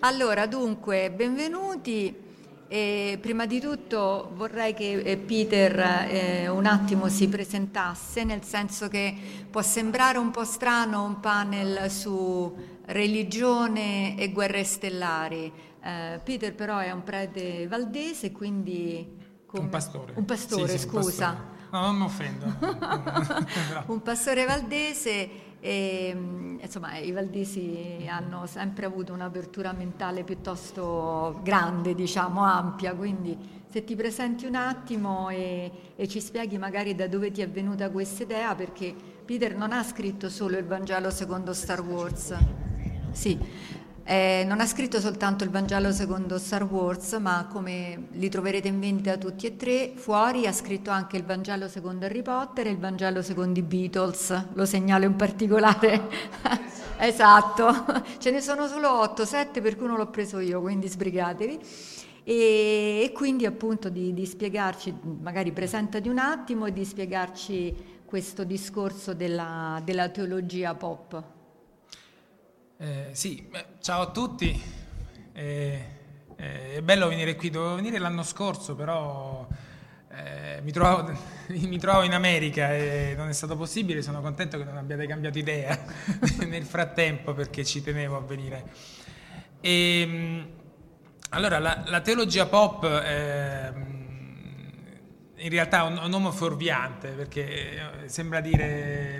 Allora, dunque, benvenuti. Prima di tutto vorrei che Peter un attimo si presentasse, nel senso che può sembrare un po' strano un panel su religione e guerre stellari. Peter però è un prete valdese, quindi... Un pastore. No, non mi offendo. Un pastore valdese. E, insomma, i valdesi hanno sempre avuto un'apertura mentale piuttosto grande, diciamo ampia, quindi se ti presenti un attimo e ci spieghi magari da dove ti è venuta questa idea, perché Peter non ha scritto solo il Vangelo secondo Star Wars, non ha scritto soltanto il Vangelo secondo Star Wars, ma come li troverete in vendita tutti e tre, fuori ha scritto anche il Vangelo secondo Harry Potter e il Vangelo secondo i Beatles, lo segnalo in particolare. Esatto, ce ne sono solo 8, 7, per cui non l'ho preso io, quindi sbrigatevi. E quindi appunto di spiegarci, magari presentati un attimo e di spiegarci questo discorso della teologia pop. Ciao a tutti, è bello venire qui, dovevo venire l'anno scorso però mi trovavo in America e non è stato possibile, sono contento che non abbiate cambiato idea nel frattempo, perché ci tenevo a venire. Allora, la teologia pop in realtà è un nome fuorviante, perché sembra dire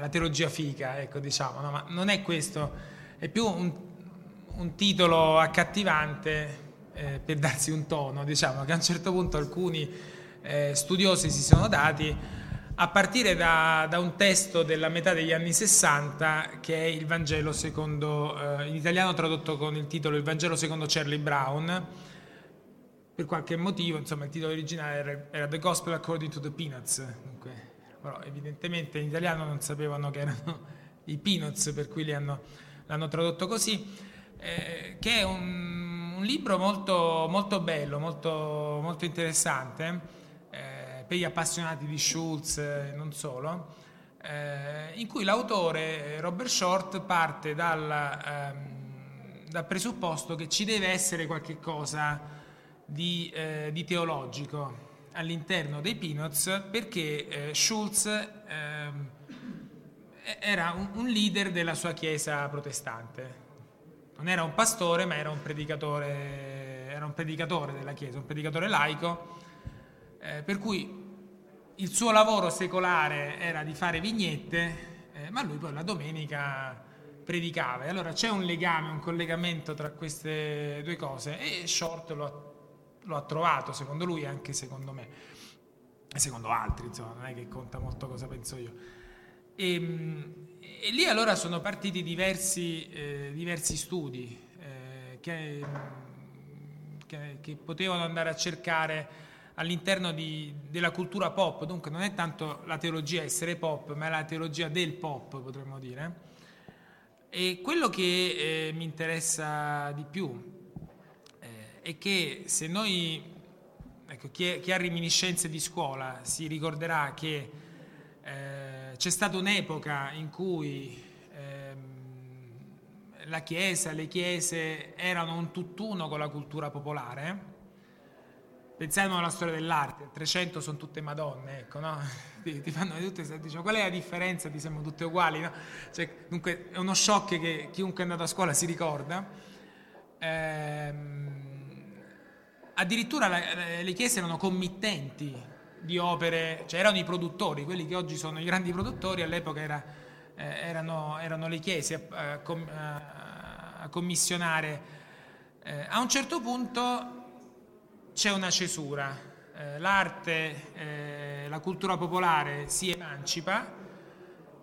la teologia fica, ecco, diciamo, no, ma non è questo. È più un titolo accattivante per darsi un tono, diciamo, che a un certo punto alcuni studiosi si sono dati a partire da un testo della metà degli anni 60 che è il Vangelo secondo, in italiano tradotto con il titolo Il Vangelo secondo Charlie Brown. Per qualche motivo, insomma, il titolo originale era The Gospel According to the Peanuts, dunque, però evidentemente in italiano non sapevano che erano i Peanuts, per cui l'hanno tradotto così, che è un libro molto, molto bello, molto, molto interessante, per gli appassionati di Schulz e non solo, in cui l'autore Robert Short parte dal presupposto che ci deve essere qualche cosa di teologico all'interno dei Peanuts, perché Schulz era un leader della sua chiesa protestante. Non era un pastore, ma era un predicatore della chiesa, un predicatore laico, per cui il suo lavoro secolare era di fare vignette, ma lui poi la domenica predicava. E allora c'è un legame, un collegamento tra queste due cose, e Short lo ha trovato, secondo lui e anche secondo me, e secondo altri, insomma, non è che conta molto cosa penso io. E lì allora sono partiti diversi studi che potevano andare a cercare all'interno della cultura pop, dunque non è tanto la teologia essere pop, ma è la teologia del pop, potremmo dire. E quello che mi interessa di più è che se noi, ecco, chi ha reminiscenze di scuola si ricorderà che c'è stata un'epoca in cui la Chiesa, le chiese erano un tutt'uno con la cultura popolare. Pensiamo alla storia dell'arte, il 300 sono tutte madonne, ecco, no? Ti fanno tutte, diciamo, qual è la differenza? Ti siamo tutte uguali, no? Cioè, dunque è uno shock che chiunque è andato a scuola si ricorda. Addirittura le chiese erano committenti di opere, cioè erano i produttori, quelli che oggi sono i grandi produttori, all'epoca erano le chiese a commissionare. A un certo punto c'è una cesura, l'arte, la cultura popolare si emancipa,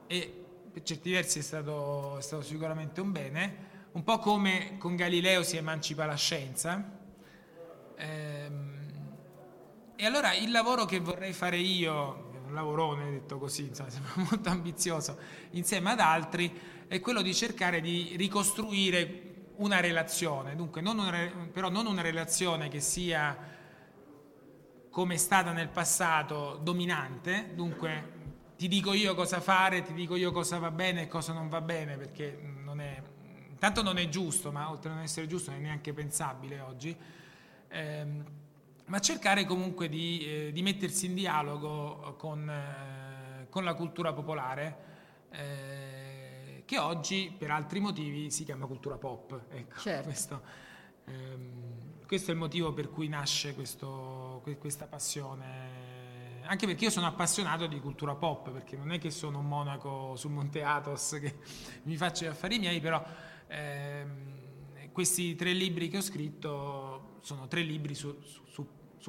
e per certi versi è stato sicuramente un bene, un po' come con Galileo si emancipa la scienza. E allora il lavoro che vorrei fare io, un lavorone detto così, insomma, sembra molto ambizioso, insieme ad altri, è quello di cercare di ricostruire una relazione, dunque però non una relazione che sia, come è stata nel passato, dominante, dunque ti dico io cosa fare, ti dico io cosa va bene e cosa non va bene, perché non è giusto, ma oltre a non essere giusto non è neanche pensabile oggi, ma cercare comunque di mettersi in dialogo con la cultura popolare, che oggi per altri motivi si chiama cultura pop, ecco, certo. Questo è il motivo per cui nasce questa passione, anche perché io sono appassionato di cultura pop, perché non è che sono un monaco su Monte Athos che mi faccio gli affari miei, però questi 3 libri che ho scritto sono 3 libri su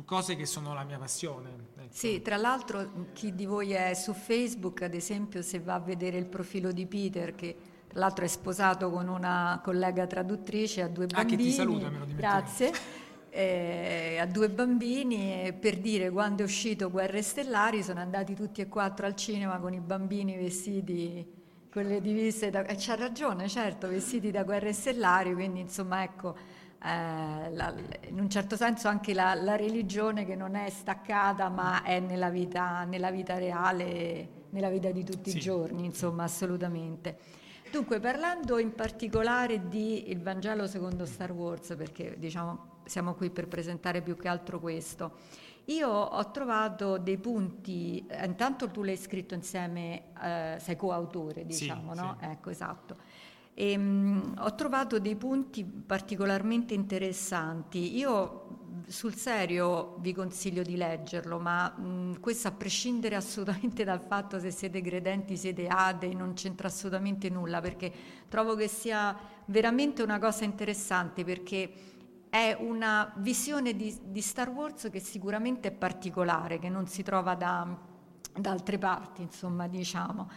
cose che sono la mia passione. Ecco. Sì, tra l'altro chi di voi è su Facebook, ad esempio, se va a vedere il profilo di Peter, che tra l'altro è sposato con una collega traduttrice, ha 2 bambini. Che ti saluta, me lo dimentico. Grazie. Ha 2 bambini, e per dire, quando è uscito Guerre Stellari sono andati tutti e 4 al cinema con i bambini vestiti, con le divise da... c'ha ragione, certo, vestiti da Guerre Stellari, quindi insomma, ecco... in un certo senso anche la religione che non è staccata, ma è nella vita reale, nella vita di tutti sì. I giorni, insomma, assolutamente. Dunque, parlando in particolare di Il Vangelo secondo Star Wars, perché diciamo siamo qui per presentare più che altro questo, io ho trovato dei punti. Intanto tu l'hai scritto insieme, sei coautore, diciamo, sì, no? Sì. Ecco, esatto. E, ho trovato dei punti particolarmente interessanti. Io sul serio vi consiglio di leggerlo, ma questo a prescindere assolutamente dal fatto se siete credenti, siete atei, non c'entra assolutamente nulla, perché trovo che sia veramente una cosa interessante, perché è una visione di Star Wars che sicuramente è particolare, che non si trova da da altre parti, insomma, diciamo,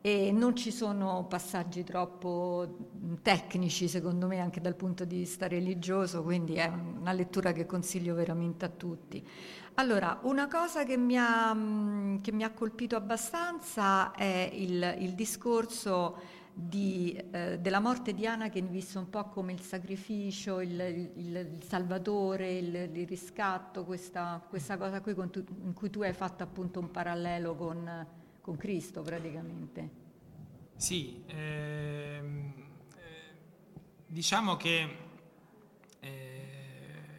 e non ci sono passaggi troppo tecnici, secondo me, anche dal punto di vista religioso, quindi è una lettura che consiglio veramente a tutti. Allora, una cosa che mi ha colpito abbastanza è il discorso della morte di Anakin, visto un po' come il sacrificio, il salvatore, il riscatto, questa cosa qui in cui tu hai fatto appunto un parallelo con Cristo praticamente. Sì, diciamo che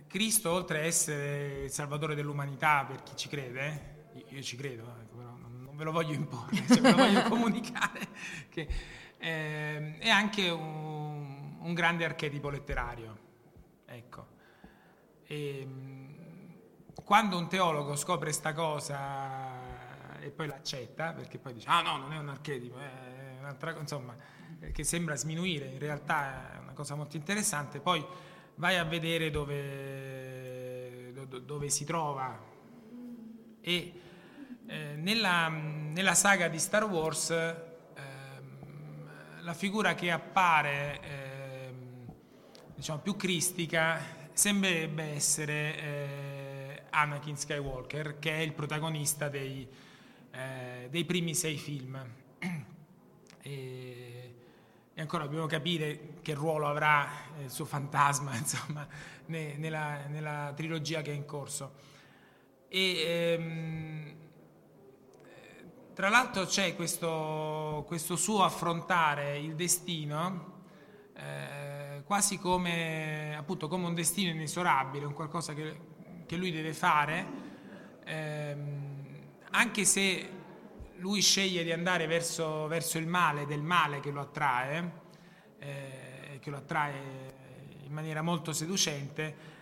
Cristo, oltre a essere il salvatore dell'umanità per chi ci crede, io ci credo, però non ve lo voglio imporre, ve lo voglio comunicare, che è anche un grande archetipo letterario, ecco. E quando un teologo scopre sta cosa e poi l'accetta, perché poi dice no, non è un archetipo, è un'altra, insomma, che sembra sminuire, in realtà è una cosa molto interessante. Poi vai a vedere dove si trova, e nella saga di Star Wars la figura che appare diciamo più cristica sembrerebbe essere Anakin Skywalker, che è il protagonista dei primi 6 film. E ancora dobbiamo capire che ruolo avrà il suo fantasma, insomma, nella trilogia che è in corso. Tra l'altro c'è questo suo affrontare il destino quasi come, appunto, come un destino inesorabile, un qualcosa che lui deve fare, anche se lui sceglie di andare verso il male, del male che lo attrae in maniera molto seducente.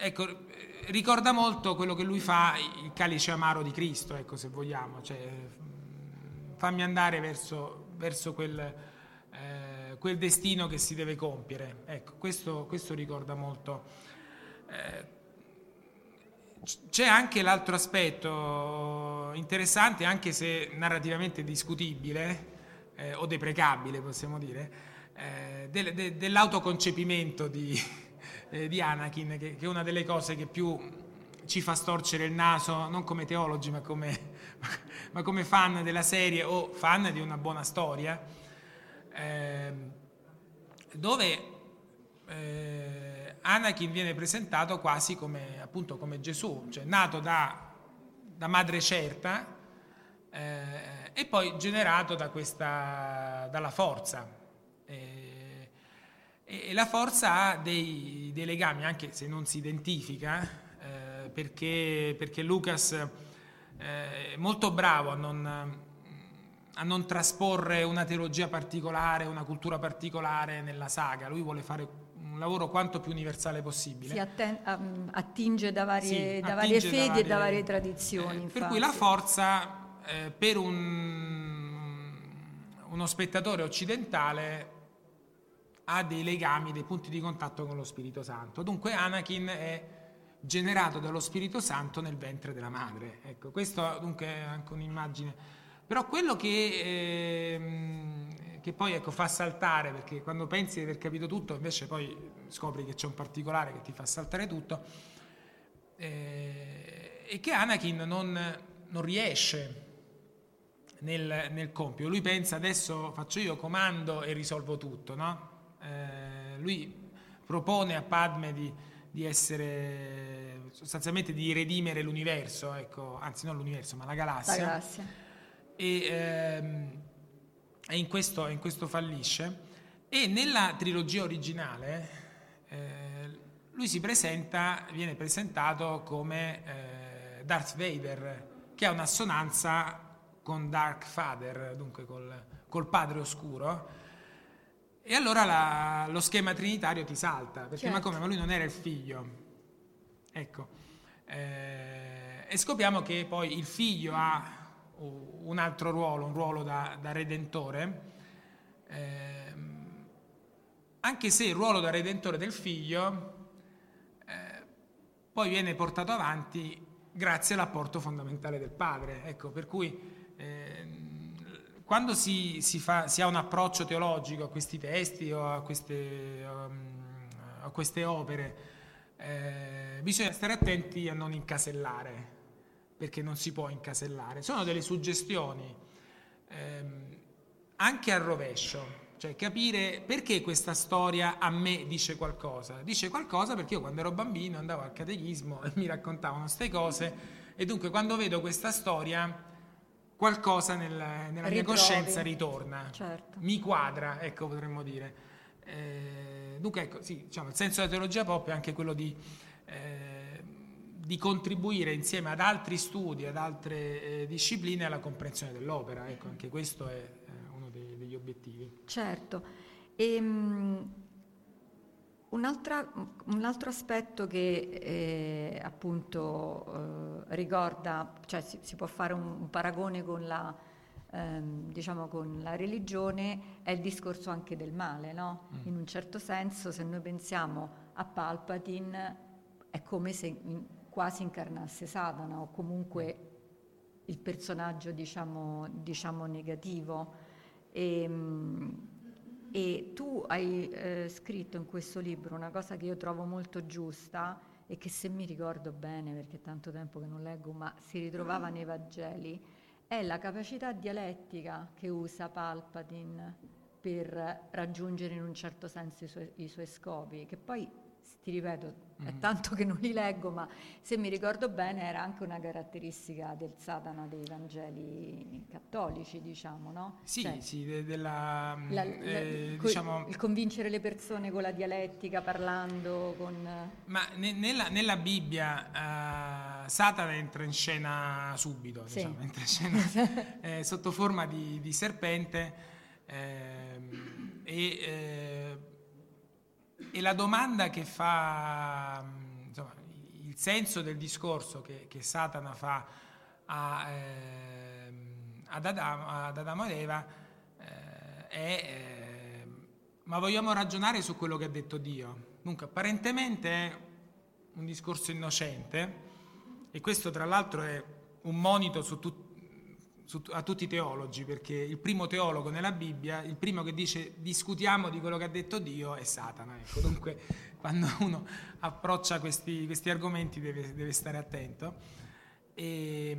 Ecco, ricorda molto quello che lui fa, il calice amaro di Cristo, ecco, se vogliamo, cioè, fammi andare verso quel destino che si deve compiere, ecco, questo ricorda molto. C'è anche l'altro aspetto interessante, anche se narrativamente discutibile o deprecabile, possiamo dire, dell'autoconcepimento di Anakin, che è una delle cose che più ci fa storcere il naso, non come teologi ma come fan della serie o fan di una buona storia, dove Anakin viene presentato quasi come, appunto, come Gesù, cioè nato da madre certa e poi generato dalla forza. E la forza ha dei legami, anche se non si identifica, perché Lucas è molto bravo a non trasporre una teologia particolare, una cultura particolare nella saga. Lui vuole fare un lavoro quanto più universale possibile. Si attinge da varie fedi e da varie tradizioni. Per cui la forza, per uno spettatore occidentale, ha dei legami, dei punti di contatto con lo Spirito Santo. Dunque Anakin è generato dallo Spirito Santo nel ventre della madre. Ecco, questo dunque è anche un'immagine. Però quello che poi, ecco, fa saltare, perché quando pensi di aver capito tutto, invece poi scopri che c'è un particolare che ti fa saltare tutto, è che Anakin non riesce nel compito. Lui pensa, adesso faccio io, comando e risolvo tutto, no? Lui propone a Padme di essere, sostanzialmente, di redimere l'universo, ecco, anzi non l'universo ma la galassia. E in questo fallisce, e nella trilogia originale lui viene presentato come Darth Vader, che ha un'assonanza con Dark Father, dunque col padre oscuro. E allora lo schema trinitario ti salta, perché certo. Ma come? Ma lui non era il figlio. Ecco. E scopriamo che poi il figlio ha un altro ruolo, un ruolo da redentore, anche se il ruolo da redentore del figlio poi viene portato avanti grazie all'apporto fondamentale del padre. Ecco, per cui quando si ha un approccio teologico a questi testi o a queste opere, bisogna stare attenti a non incasellare, perché non si può incasellare. Sono delle suggestioni anche al rovescio, cioè capire perché questa storia a me dice qualcosa. Dice qualcosa perché io quando ero bambino andavo al catechismo e mi raccontavano queste cose, e dunque quando vedo questa storia qualcosa nella mia coscienza ritorna, certo. Mi quadra, ecco, potremmo dire. Dunque ecco, sì, diciamo, il senso della teologia pop è anche quello di contribuire insieme ad altri studi, ad altre discipline alla comprensione dell'opera, ecco, anche questo è uno degli obiettivi. Certo. E, un altro aspetto che appunto ricorda, cioè si può fare un paragone con la diciamo con la religione, è il discorso anche del male, no? In un certo senso, se noi pensiamo a Palpatine, è come se quasi incarnasse Satana, o comunque il personaggio diciamo negativo. E tu hai scritto in questo libro una cosa che io trovo molto giusta, e che, se mi ricordo bene, perché è tanto tempo che non leggo, ma si ritrovava nei Vangeli, è la capacità dialettica che usa Palpatine per raggiungere in un certo senso i suoi scopi, che poi, ti ripeto, è tanto che non li leggo, ma se mi ricordo bene era anche una caratteristica del Satana dei Vangeli cattolici, diciamo, no? Sì, cioè, sì, diciamo, il convincere le persone con la dialettica, parlando con... Ma nella Bibbia Satana entra in scena subito, sì. Diciamo, entra in scena sotto forma di serpente, e la domanda che fa, insomma, il senso del discorso che Satana fa ad Adamo ed Eva è ma vogliamo ragionare su quello che ha detto Dio? Dunque, apparentemente è un discorso innocente, e questo tra l'altro è un monito a tutti i teologi, perché il primo teologo nella Bibbia, il primo che dice discutiamo di quello che ha detto Dio, è Satana, ecco. Dunque quando uno approccia questi argomenti deve stare attento, ed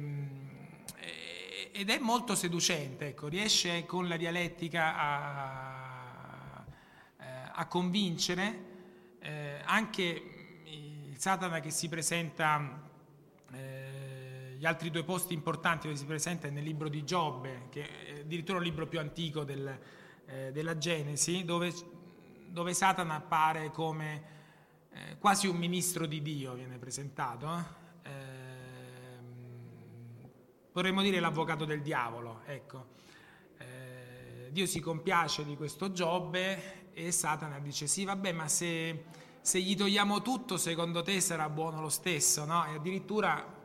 è molto seducente, ecco. Riesce con la dialettica a convincere anche il Satana che si presenta. Gli altri due posti importanti dove si presenta è nel libro di Giobbe, che è addirittura il libro più antico della Genesi, dove Satana appare come quasi un ministro di Dio, viene presentato, potremmo dire l'avvocato del diavolo, ecco. Dio si compiace di questo Giobbe, e Satana dice sì, vabbè, ma se gli togliamo tutto, secondo te sarà buono lo stesso, no? E addirittura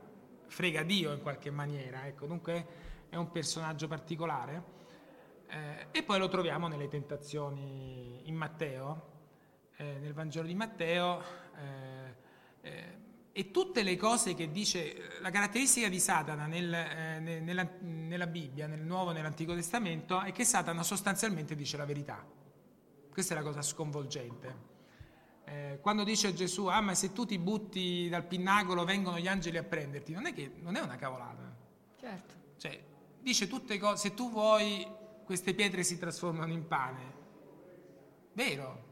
frega Dio in qualche maniera, ecco. Dunque è un personaggio particolare, e poi lo troviamo nelle tentazioni in Matteo, nel Vangelo di Matteo, e tutte le cose che dice. La caratteristica di Satana nella Bibbia, nel Nuovo e nell'Antico Testamento, è che Satana sostanzialmente dice la verità. Questa è la cosa sconvolgente. Quando dice a Gesù, ah, ma se tu ti butti dal pinnacolo vengono gli angeli a prenderti, non è una cavolata, certo. Cioè, dice tutte cose, se tu vuoi queste pietre si trasformano in pane, vero?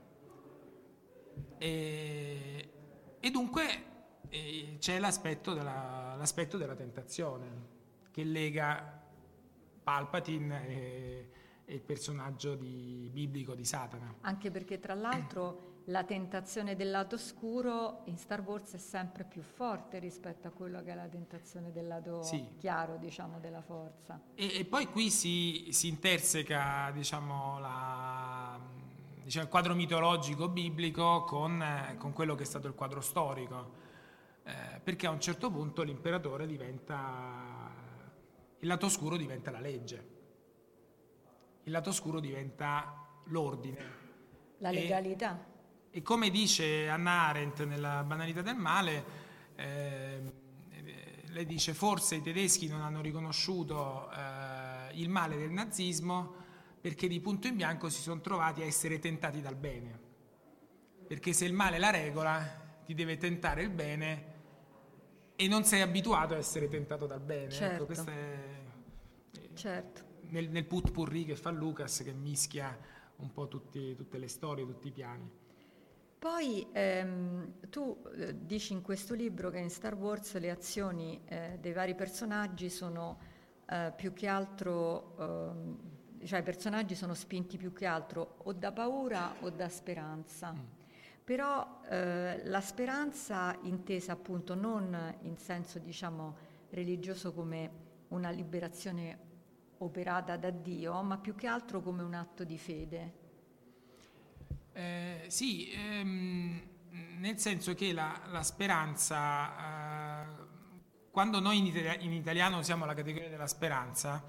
E dunque c'è l'aspetto della tentazione che lega Palpatine e il personaggio biblico di Satana, anche perché tra l'altro la tentazione del lato oscuro in Star Wars è sempre più forte rispetto a quello che è la tentazione del lato chiaro, diciamo, della forza. E poi qui si interseca, diciamo, il quadro mitologico biblico con quello che è stato il quadro storico, perché a un certo punto l'imperatore il lato oscuro diventa la legge, il lato oscuro diventa l'ordine, la legalità. E come dice Hannah Arendt nella Banalità del male, lei dice forse i tedeschi non hanno riconosciuto il male del nazismo perché di punto in bianco si sono trovati a essere tentati dal bene, perché se il male è la regola ti deve tentare il bene e non sei abituato a essere tentato dal bene. Certo. Ecco, questo è certo. Nel putpurri che fa Lucas, che mischia un po' tutte le storie, tutti i piani. Poi tu dici in questo libro che in Star Wars le azioni dei vari personaggi sono più che altro, cioè i personaggi sono spinti più che altro o da paura o da speranza, però la speranza intesa appunto non in senso diciamo religioso come una liberazione operata da Dio, ma più che altro come un atto di fede. Sì, nel senso che la speranza, quando noi in italiano usiamo la categoria della speranza,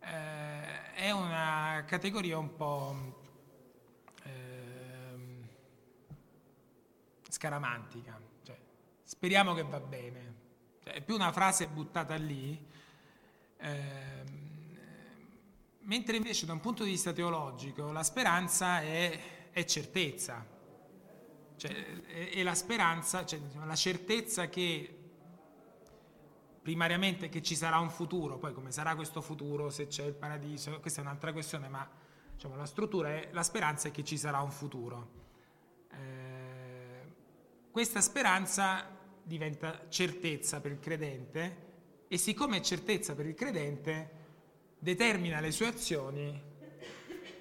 è una categoria un po' scaramantica, cioè, speriamo che va bene, cioè, è più una frase buttata lì, mentre invece da un punto di vista teologico la speranza è certezza, cioè, e la speranza, cioè, la certezza che primariamente che ci sarà un futuro, poi come sarà questo futuro, se c'è il paradiso, questa è un'altra questione, ma diciamo, la struttura è la speranza è che ci sarà un futuro. Questa speranza diventa certezza per il credente e siccome è certezza per il credente determina le sue azioni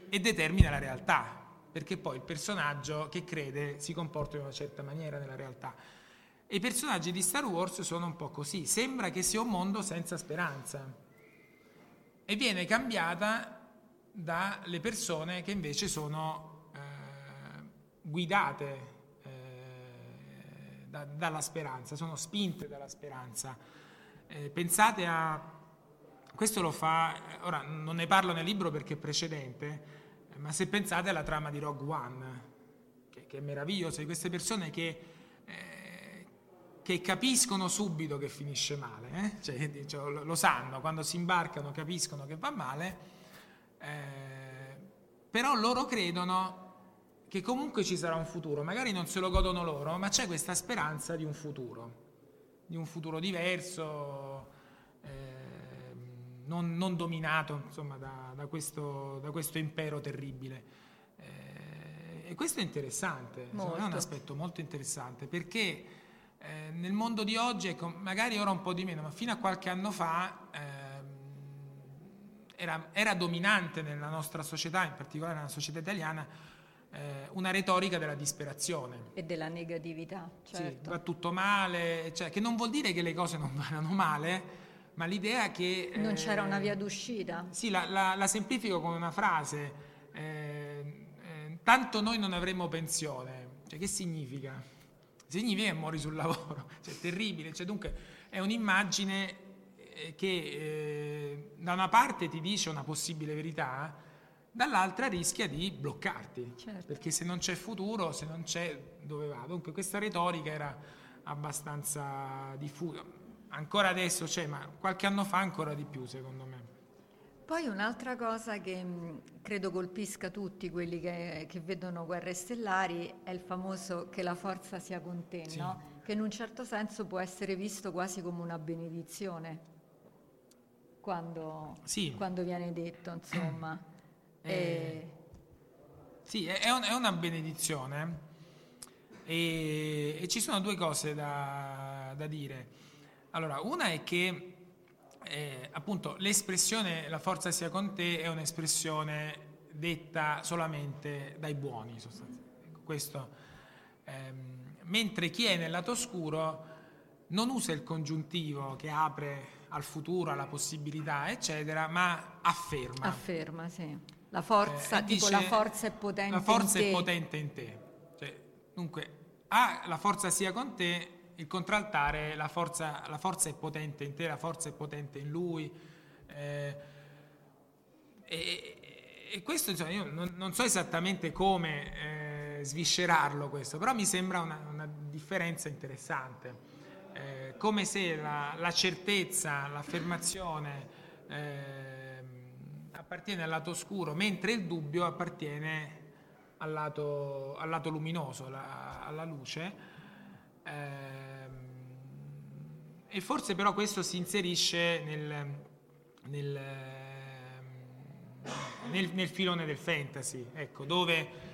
e determina la realtà, perché poi il personaggio che crede si comporta in una certa maniera nella realtà. E i personaggi di Star Wars sono un po' così, sembra che sia un mondo senza speranza e viene cambiata dalle persone che invece sono guidate dalla speranza, sono spinte dalla speranza. Pensate a... questo lo fa... ora non ne parlo nel libro perché è precedente, ma se pensate alla trama di Rogue One, che è meravigliosa, di queste persone che capiscono subito che finisce male, cioè, lo sanno, quando si imbarcano capiscono che va male, però loro credono che comunque ci sarà un futuro, magari non se lo godono loro, ma c'è questa speranza di un futuro diverso, non dominato insomma da questo impero terribile, e questo è interessante, insomma, è un aspetto molto interessante, perché nel mondo di oggi, ecco, magari ora un po' di meno, ma fino a qualche anno fa era dominante nella nostra società, in particolare nella società italiana, una retorica della disperazione e della negatività. Certo. Sì, va tutto male, cioè, che non vuol dire che le cose non vadano male, ma l'idea che... non c'era una via d'uscita. Sì, la semplifico con una frase. Tanto noi non avremo pensione. Cioè, che significa? Significa che muori sul lavoro. Cioè, è terribile. Cioè, dunque, è un'immagine che da una parte ti dice una possibile verità, dall'altra rischia di bloccarti. Certo. Perché se non c'è futuro, se non c'è dove va. Dunque, questa retorica era abbastanza diffusa. Ancora adesso c'è, ma qualche anno fa ancora di più, secondo me. Poi un'altra cosa che credo colpisca tutti quelli che vedono Guerre Stellari è il famoso che la forza sia con te, sì. No? Che in un certo senso può essere visto quasi come una benedizione, quando viene detto, insomma. Sì, è una benedizione e ci sono due cose da dire. Allora, una è che appunto l'espressione la forza sia con te è un'espressione detta solamente dai buoni, sostanzialmente. Ecco, questo, mentre chi è nel lato oscuro non usa il congiuntivo che apre al futuro, alla possibilità, eccetera, ma afferma. Afferma, sì. La forza, tipo dice, la forza è potente in te. La forza è potente in te. Cioè, dunque, la forza sia con te. Il contraltare, la forza è potente in te, la forza è potente in lui, e questo, insomma, io non so esattamente come sviscerarlo questo, però mi sembra una differenza interessante. come se la certezza, l'affermazione appartiene al lato oscuro, mentre il dubbio appartiene al lato luminoso, alla luce. E forse però questo si inserisce nel filone del fantasy, ecco, dove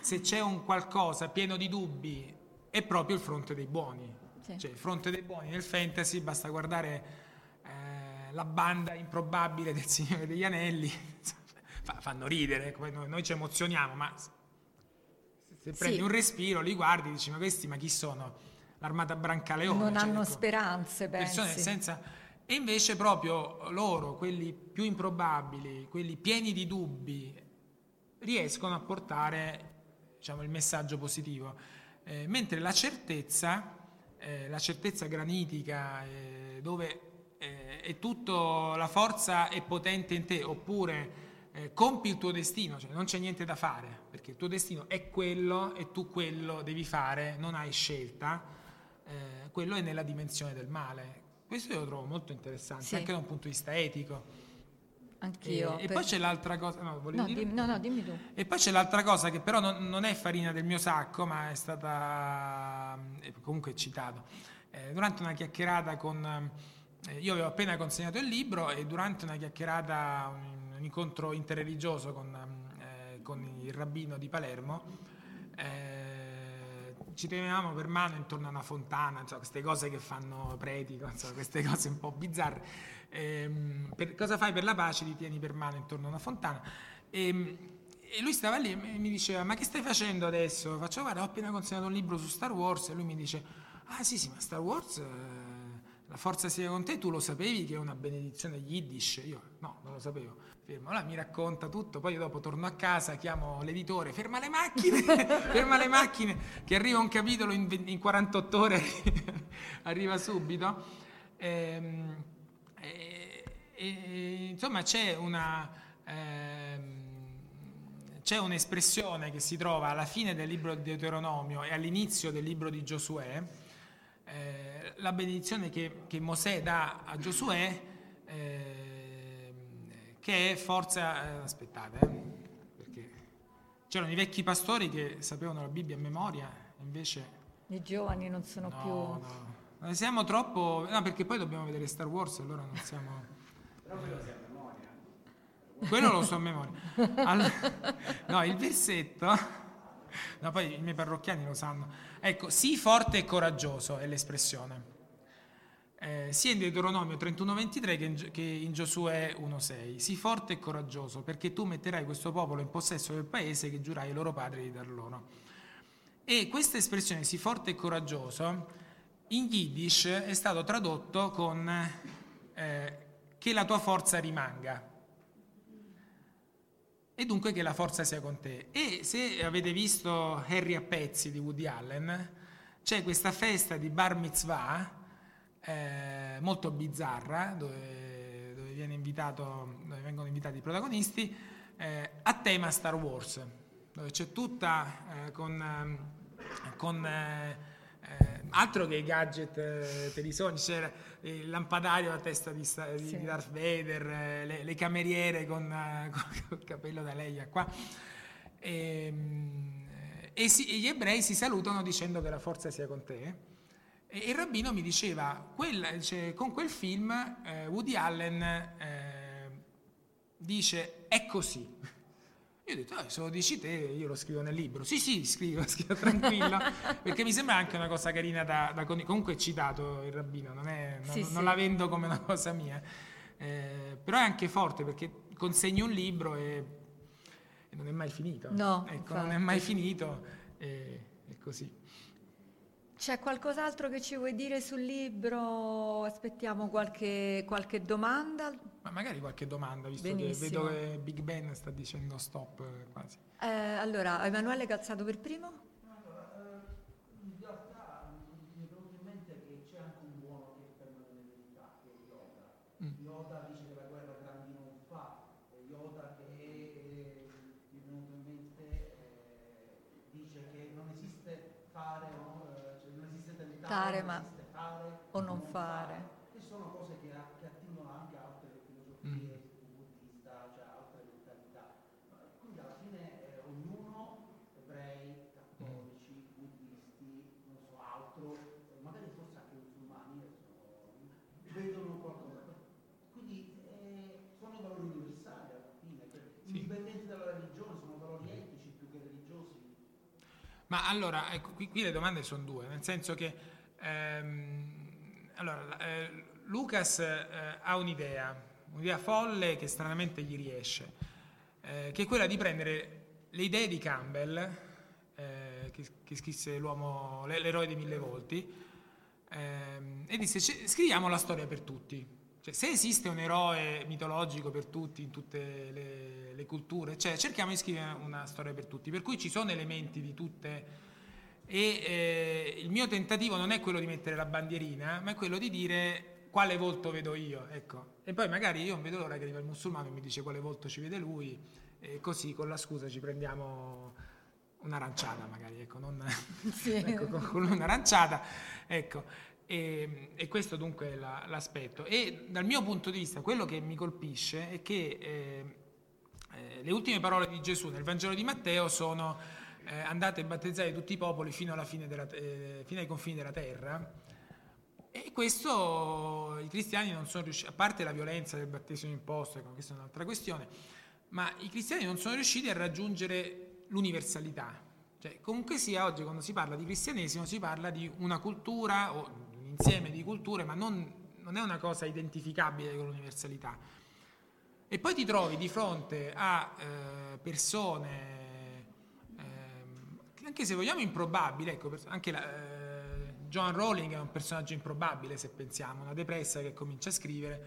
se c'è un qualcosa pieno di dubbi è proprio il fronte dei buoni. Sì. Cioè, il fronte dei buoni nel fantasy, basta guardare la banda improbabile del Signore degli Anelli, fanno ridere, noi ci emozioniamo, ma se prendi un respiro, li guardi e dici ma chi sono? L'armata Brancaleone. Non hanno speranze, persone senza. E invece proprio loro, quelli più improbabili, quelli pieni di dubbi, riescono a portare, il messaggio positivo. Mentre la certezza granitica, dove è tutto, la forza è potente in te, oppure compi il tuo destino, non c'è niente da fare, perché il tuo destino è quello e tu quello devi fare, non hai scelta, quello è nella dimensione del male. Questo io lo trovo molto interessante, sì, anche da un punto di vista etico. Anch'io. E poi c'è l'altra cosa. Dimmi tu. E poi c'è l'altra cosa che però non è farina del mio sacco, ma è stata comunque citato durante una chiacchierata con. Io avevo appena consegnato il libro e durante una chiacchierata, un incontro interreligioso con il rabbino di Palermo, ci tenevamo per mano intorno a una fontana, queste cose che fanno preti, queste cose un po' bizzarre. Cosa fai per la pace? Ti tieni per mano intorno a una fontana. E lui stava lì e mi diceva: ma che stai facendo adesso? Faccio: guarda, ho appena consegnato un libro su Star Wars. E lui mi dice: ah sì, ma Star Wars, la forza sia con te, tu lo sapevi che è una benedizione yiddish? Io no, non lo sapevo. Fermo, allora mi racconta tutto, poi io dopo torno a casa, chiamo l'editore, ferma le macchine, che arriva un capitolo in 48 ore, arriva subito. Insomma c'è c'è un'espressione che si trova alla fine del libro di Deuteronomio e all'inizio del libro di Giosuè, la benedizione che Mosè dà a Giosuè, che è forza. Perché c'erano i vecchi pastori che sapevano la Bibbia a memoria, invece i giovani non sono più. No, siamo troppo. No, perché poi dobbiamo vedere Star Wars, allora non siamo. Però quello lo sai a memoria. Quello lo so a memoria. Allora, no, il versetto. No, poi i miei parrocchiani lo sanno. Ecco, sii forte e coraggioso è l'espressione, sia in Deuteronomio 31:23 che in Giosuè 1:6. Sii forte e coraggioso, perché tu metterai questo popolo in possesso del paese che giurai ai loro padri di dar loro. E questa espressione, sii forte e coraggioso, in Yiddish è stato tradotto con che la tua forza rimanga. E dunque che la forza sia con te. E se avete visto Harry a pezzi di Woody Allen, c'è questa festa di bar mitzvah molto bizzarra, dove vengono invitati i protagonisti, a tema Star Wars, dove c'è tutta altro che i gadget per i sogni, c'era il lampadario a testa di Darth Vader, le cameriere con il capello da lei a qua, e gli ebrei si salutano dicendo che la forza sia con te. E il rabbino mi diceva, con quel film Woody Allen dice è così. Io ho detto, se lo dici te, io lo scrivo nel libro. Sì, scrivo tranquillo, perché mi sembra anche una cosa carina da comunque è citato il rabbino, non la vendo come una cosa mia, però è anche forte, perché consegni un libro e non è mai finito. No, ecco, infatti. Non è mai finito, è così. C'è qualcos'altro che ci vuoi dire sul libro? Aspettiamo qualche domanda? Ma magari qualche domanda, visto Benissimo. Che vedo che Big Ben sta dicendo stop quasi. Allora, Emanuele Calzato per primo? No, allora, in realtà mi è venuto in mente che c'è anche un buono che è fermo nella verità, che è Yoda. Yoda dice che la guerra grandi non fa, Yoda che mi è venuto in mente dice che non esiste fare o ascoltare ma fare, o non fare. Ci sono cose che attingono anche a altre filosofie, buddista, cioè altre mentalità. Quindi alla fine ognuno, ebrei, cattolici, buddisti, non so altro, magari forse anche musulmani, vedono qualcosa. Quindi sono valori universali alla fine, indipendenti dalla religione, sono valori etici più che religiosi. Ma allora, ecco, qui le domande sono due, nel senso che Lucas ha un'idea folle che stranamente gli riesce, che è quella di prendere le idee di Campbell, che scrisse l'eroe dei 1000 volti, e disse scriviamo la storia per tutti. Cioè, se esiste un eroe mitologico per tutti, in tutte le culture, cioè, cerchiamo di scrivere una storia per tutti, per cui ci sono elementi di tutte, e il mio tentativo non è quello di mettere la bandierina, ma è quello di dire quale volto vedo io, ecco. E poi magari io non vedo l'ora che arriva il musulmano e mi dice quale volto ci vede lui, e così con la scusa ci prendiamo un'aranciata magari, ecco, non sì. Ecco, con un'aranciata, ecco. E questo dunque è l'aspetto, e dal mio punto di vista quello che mi colpisce è che le ultime parole di Gesù nel Vangelo di Matteo sono andate e battezzate tutti i popoli fino alla fine fino ai confini della terra, e questo i cristiani non sono riusciti, a parte la violenza del battesimo imposto, questa è un'altra questione, ma i cristiani non sono riusciti a raggiungere l'universalità. Cioè, comunque sia, oggi quando si parla di cristianesimo si parla di una cultura o insieme di culture, ma non è una cosa identificabile con l'universalità. E poi ti trovi di fronte a persone, anche se vogliamo improbabili, ecco, anche Joan Rowling è un personaggio improbabile, se pensiamo, una depressa che comincia a scrivere,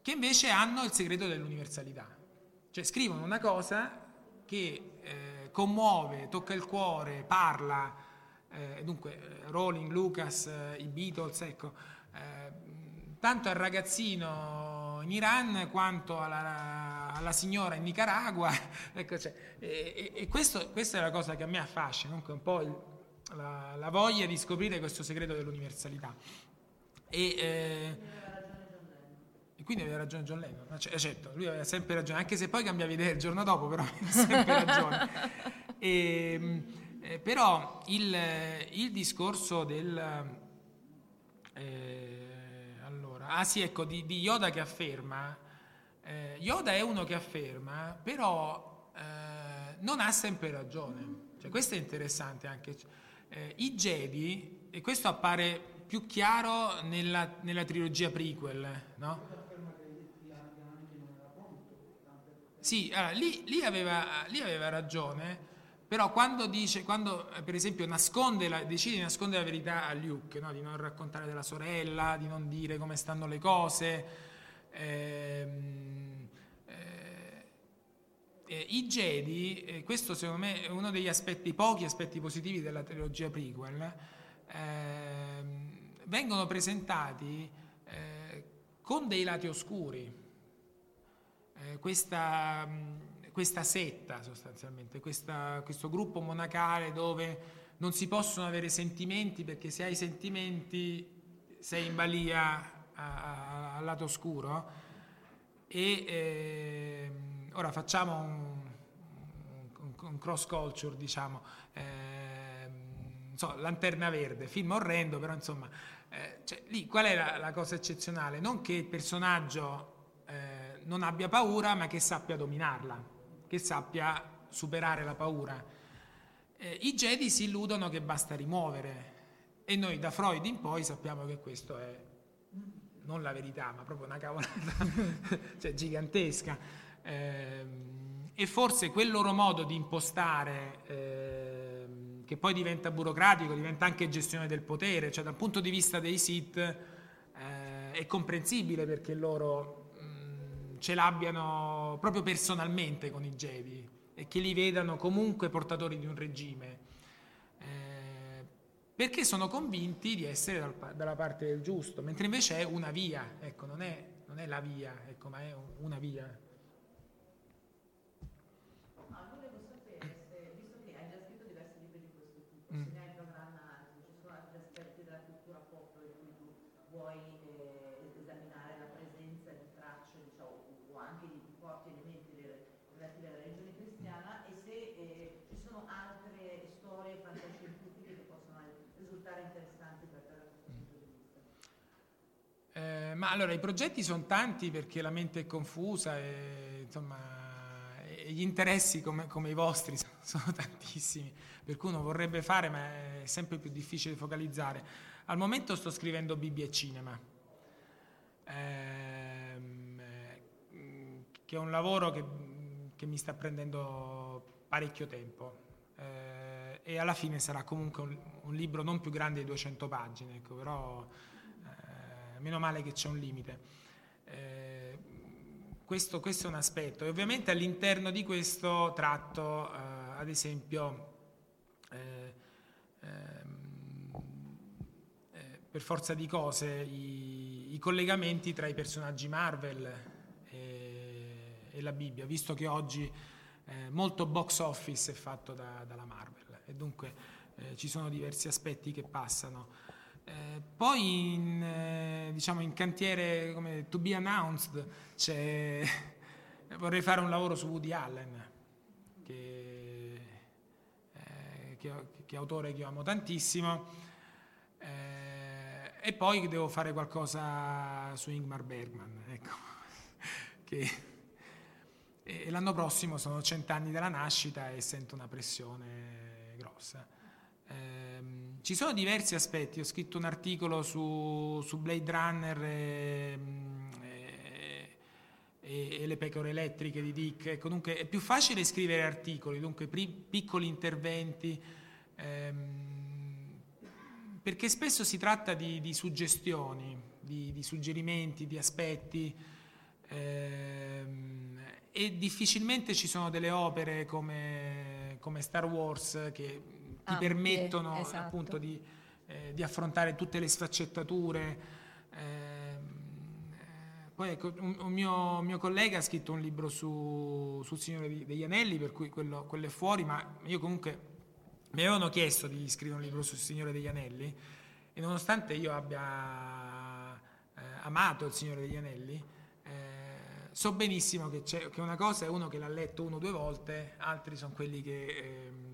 che invece hanno il segreto dell'universalità. Cioè scrivono una cosa che commuove, tocca il cuore, parla. Dunque Rowling, Lucas, i Beatles, ecco, tanto al ragazzino in Iran quanto alla signora in Nicaragua, ecco, cioè, e questa è la cosa che a me affascina, dunque un po' la voglia di scoprire questo segreto dell'universalità, e quindi aveva ragione John Lennon, cioè, certo, lui aveva sempre ragione, anche se poi cambiava idea il giorno dopo, però aveva sempre ragione. Però il discorso del di Yoda che afferma, Yoda è uno che afferma, però non ha sempre ragione, cioè questo è interessante anche, i Jedi, e questo appare più chiaro nella trilogia prequel, no? Sì, allora, lì aveva ragione. Però quando per esempio decide di nascondere la verità a Luke, no? Di non raccontare della sorella, di non dire come stanno le cose, i Jedi, questo secondo me è uno degli pochi aspetti positivi della trilogia prequel, vengono presentati con dei lati oscuri, questa setta sostanzialmente, questo gruppo monacale dove non si possono avere sentimenti, perché se hai sentimenti sei in balia al lato oscuro. E ora facciamo un cross culture, diciamo, Lanterna Verde, film orrendo, però insomma, cioè, lì qual è la cosa eccezionale? Non che il personaggio non abbia paura, ma che sappia dominarla, che sappia superare la paura. I Jedi si illudono che basta rimuovere, e noi da Freud in poi sappiamo che questo è non la verità, ma proprio una cavolata cioè gigantesca, e forse quel loro modo di impostare, che poi diventa burocratico, diventa anche gestione del potere, cioè dal punto di vista dei Sith è comprensibile perché loro ce l'abbiano proprio personalmente con i Jedi, e che li vedano comunque portatori di un regime, perché sono convinti di essere dalla parte del giusto, mentre invece è una via, ecco, non è la via, ecco, ma è una via. Volevo sapere se, visto che hai già scritto diversi libri di questo tipo, se ne hai programmati, ci sono Ma allora i progetti sono tanti perché la mente è confusa e insomma gli interessi come i vostri sono tantissimi, per cui uno vorrebbe fare ma è sempre più difficile focalizzare. Al momento sto scrivendo Bibbia e Cinema, che è un lavoro che mi sta prendendo parecchio tempo, e alla fine sarà comunque un libro non più grande di 200 pagine, ecco, però meno male che c'è un limite. Questo è un aspetto, e ovviamente all'interno di questo tratto ad esempio per forza di cose i collegamenti tra i personaggi Marvel e la Bibbia, visto che oggi molto box office è fatto dalla Marvel, e dunque ci sono diversi aspetti che passano. Poi in cantiere, come to be announced, vorrei fare un lavoro su Woody Allen, che è autore che io amo tantissimo, e poi devo fare qualcosa su Ingmar Bergman, ecco, e l'anno prossimo sono 100 anni dalla nascita e sento una pressione grossa. Ci sono diversi aspetti, ho scritto un articolo su Blade Runner e le pecore elettriche di Dick, ecco, dunque è più facile scrivere articoli, dunque piccoli interventi, perché spesso si tratta di suggestioni, di suggerimenti, di aspetti, e difficilmente ci sono delle opere come Star Wars che ti permettono, esatto, appunto di affrontare tutte le sfaccettature. Poi ecco, un mio collega ha scritto un libro su Signore degli Anelli, per cui quello è fuori, ma io comunque mi avevano chiesto di scrivere un libro sul Signore degli Anelli, e nonostante io abbia amato il Signore degli Anelli, so benissimo che una cosa è uno che l'ha letto 1 o 2 volte, altri sono quelli che...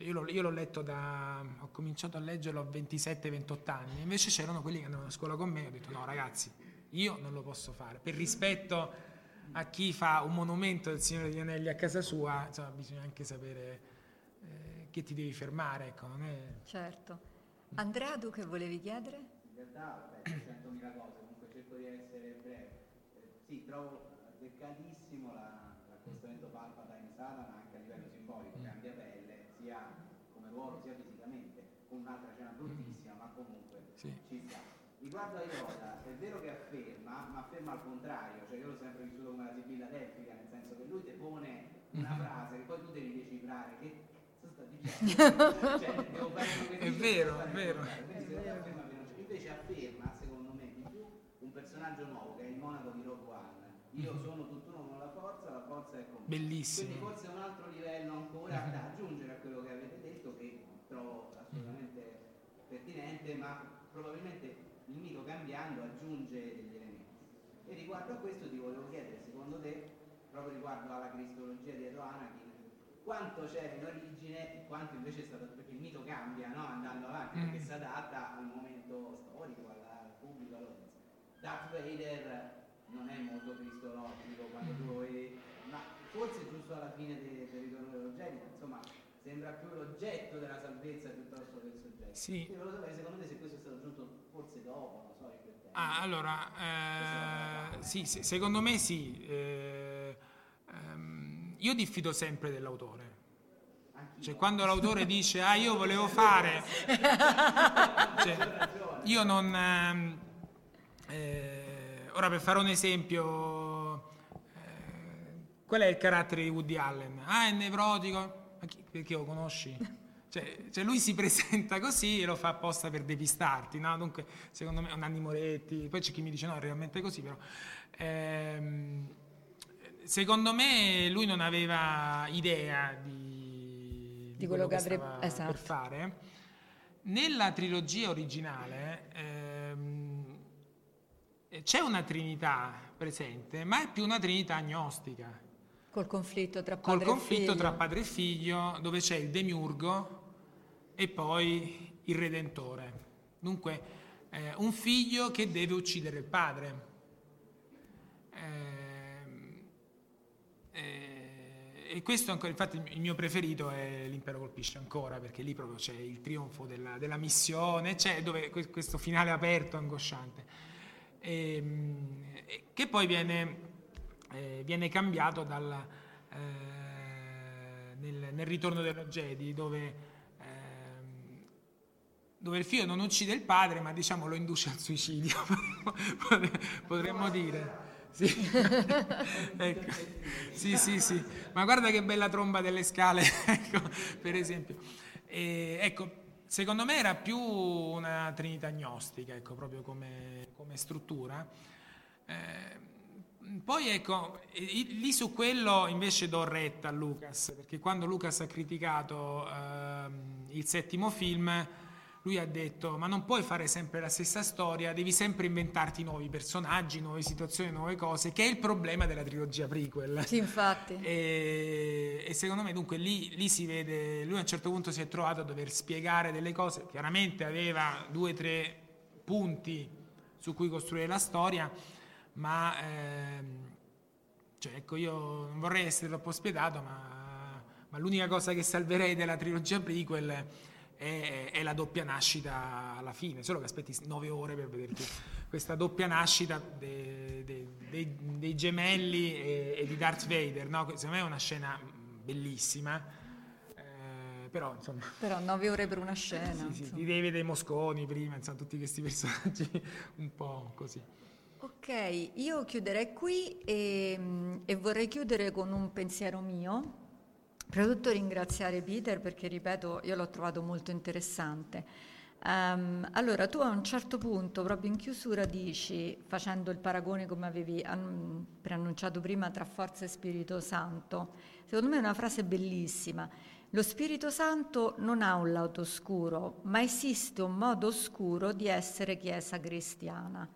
Io l'ho letto ho cominciato a leggerlo a 27-28 anni, invece c'erano quelli che andavano a scuola con me, e ho detto no ragazzi, io non lo posso fare, per rispetto a chi fa un monumento del Signore degli Anelli a casa sua, insomma, bisogna anche sapere che ti devi fermare, ecco, non è... Certo. Andrea, tu che volevi chiedere? In realtà, 100.000 cose, comunque cerco di essere breve. Sì, trovo azzecatissimo l'accostamento Palpatine-Satana, ma anche a livello simbolico, cambia pelle, sia come ruolo sia fisicamente, con un'altra scena bruttissima, ma comunque ci sta. Riguardo a Yoda, è vero che afferma, ma afferma al contrario, cioè io l'ho sempre vissuto come la sibilla tecnica, nel senso che lui te pone una frase che poi tu devi decifrare, che sta dicendo, è vero, è vero. Invece afferma, secondo me, di più un personaggio nuovo che è il monaco di Rogue One. Io sono tutt'uno con la forza è con me. Bellissimo. Quindi forse è un altro livello ancora da aggiungere a quello che avete detto, che trovo assolutamente pertinente, ma probabilmente il mito cambiando aggiunge degli elementi. E riguardo a questo ti volevo chiedere, secondo te, proprio riguardo alla cristologia dietro Anakin, quanto c'è in origine e quanto invece è stato, perché il mito cambia, no? Andando avanti, perché si adatta al momento storico, al pubblico, allora. Darth Vader non è molto cristologico quando tu vedi, ma forse giusto alla fine del ritorno dello Jedi, insomma sembra più l'oggetto della salvezza piuttosto che il soggetto. Sì. Io volevo sapere secondo te se questo è stato aggiunto forse dopo, non so, in quel secondo me sì. Io diffido sempre dell'autore. Anch'io. Cioè quando l'autore dice io volevo fare, cioè, io non ora per fare un esempio, qual è il carattere di Woody Allen? È nevrotico, ma perché lo conosci? Cioè lui si presenta così e lo fa apposta per depistarti, no? Dunque secondo me è un Nanni Moretti, poi c'è chi mi dice no, è realmente così, però secondo me lui non aveva idea di quello che avrebbe per fare. Nella trilogia originale c'è una trinità presente, ma è più una trinità gnostica. Col conflitto tra padre e figlio, dove c'è il demiurgo e poi il redentore. Dunque, un figlio che deve uccidere il padre, e questo ancora, infatti il mio preferito è L'impero colpisce ancora, perché lì proprio c'è il trionfo della missione, c'è dove questo finale aperto, angosciante, che poi viene cambiato nel ritorno dello Jedi, dove il figlio non uccide il padre, ma diciamo lo induce al suicidio, potremmo dire. Sì. Ecco. Sì. Ma guarda che bella tromba delle scale, ecco, per esempio. Ecco, secondo me era più una trinità gnostica, ecco, proprio come struttura. Poi ecco, lì su quello invece do retta a Lucas, perché quando Lucas ha criticato il settimo film, lui ha detto: ma non puoi fare sempre la stessa storia, devi sempre inventarti nuovi personaggi, nuove situazioni, nuove cose, che è il problema della trilogia prequel. Sì, infatti. E secondo me dunque lì si vede, lui a un certo punto si è trovato a dover spiegare delle cose, chiaramente aveva 2 o 3 punti su cui costruire la storia, ma cioè, ecco, io non vorrei essere troppo spietato, ma l'unica cosa che salverei della trilogia prequel è la doppia nascita alla fine, solo che aspetti 9 ore per vederti questa doppia nascita dei gemelli e di Darth Vader, no? Secondo me è una scena bellissima, però insomma, però 9 ore per una scena, sì, ti devi dei mosconi prima, insomma, tutti questi personaggi un po' così. Ok, io chiuderei qui e vorrei chiudere con un pensiero mio. Prima di tutto ringraziare Peter, perché ripeto, io l'ho trovato molto interessante. Allora, tu a un certo punto, proprio in chiusura, dici, facendo il paragone come avevi preannunciato prima tra forza e Spirito Santo, secondo me è una frase bellissima: lo Spirito Santo non ha un lato oscuro, ma esiste un modo oscuro di essere Chiesa cristiana.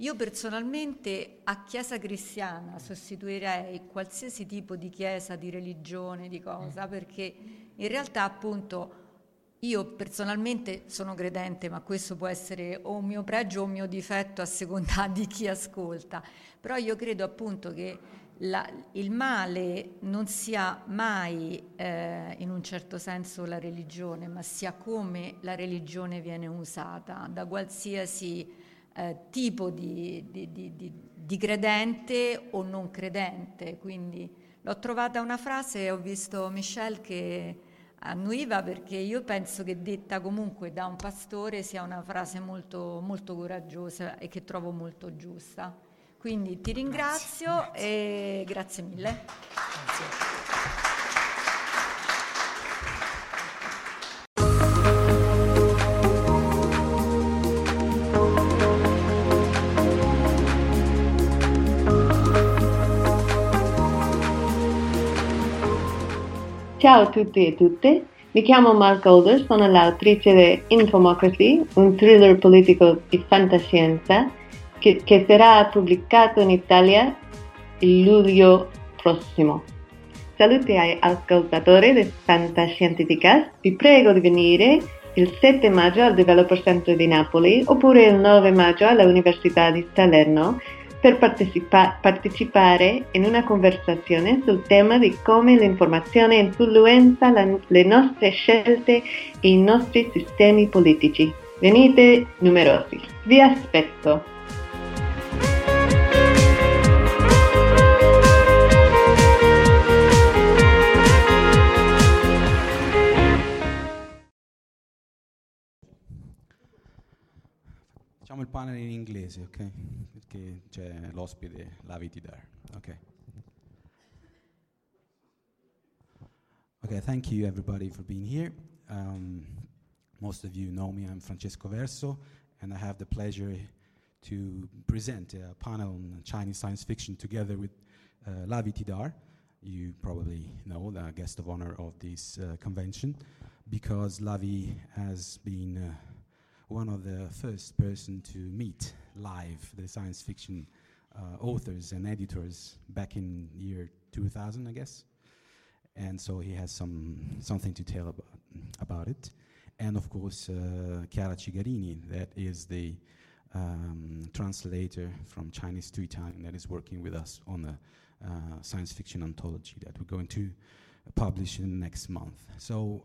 Io personalmente a Chiesa cristiana sostituirei qualsiasi tipo di chiesa, di religione, di cosa, perché in realtà appunto io personalmente sono credente, ma questo può essere o un mio pregio o un mio difetto a seconda di chi ascolta, però io credo appunto che il male non sia mai in un certo senso la religione, ma sia come la religione viene usata da qualsiasi tipo di credente o non credente. Quindi l'ho trovata una frase, e ho visto Michelle che annuiva, perché io penso che detta comunque da un pastore sia una frase molto, molto coraggiosa e che trovo molto giusta. Quindi ti ringrazio. Grazie. E grazie mille. Grazie. Ciao a tutti e tutte, mi chiamo Mark Holder, sono l'autrice di Infomocracy, un thriller politico di fantascienza che sarà pubblicato in Italia il luglio prossimo. Saluti ai ascoltatori di Fantascientificast, vi prego di venire il 7 maggio al Developer Center di Napoli oppure il 9 maggio all'Università di Salerno per partecipare in una conversazione sul tema di come l'informazione influenza le nostre scelte e i nostri sistemi politici. Venite numerosi, vi aspetto! Facciamo il panel in inglese, ok? Perché c'è l'ospite, Laviti there. Okay. Okay, thank you everybody for being here. Most of you know me, I'm Francesco Verso, and I have the pleasure to present a panel on Chinese science fiction together with Laviti Dar. You probably know, the guest of honor of this convention, because Lavi has been one of the first person to meet live the science fiction authors and editors back in year 2000, I guess. And so he has something to tell about it. and of course Chiara Cigarini, that is the translator from Chinese to Italian that is working with us on the science fiction anthology that we're going to publish in next month. So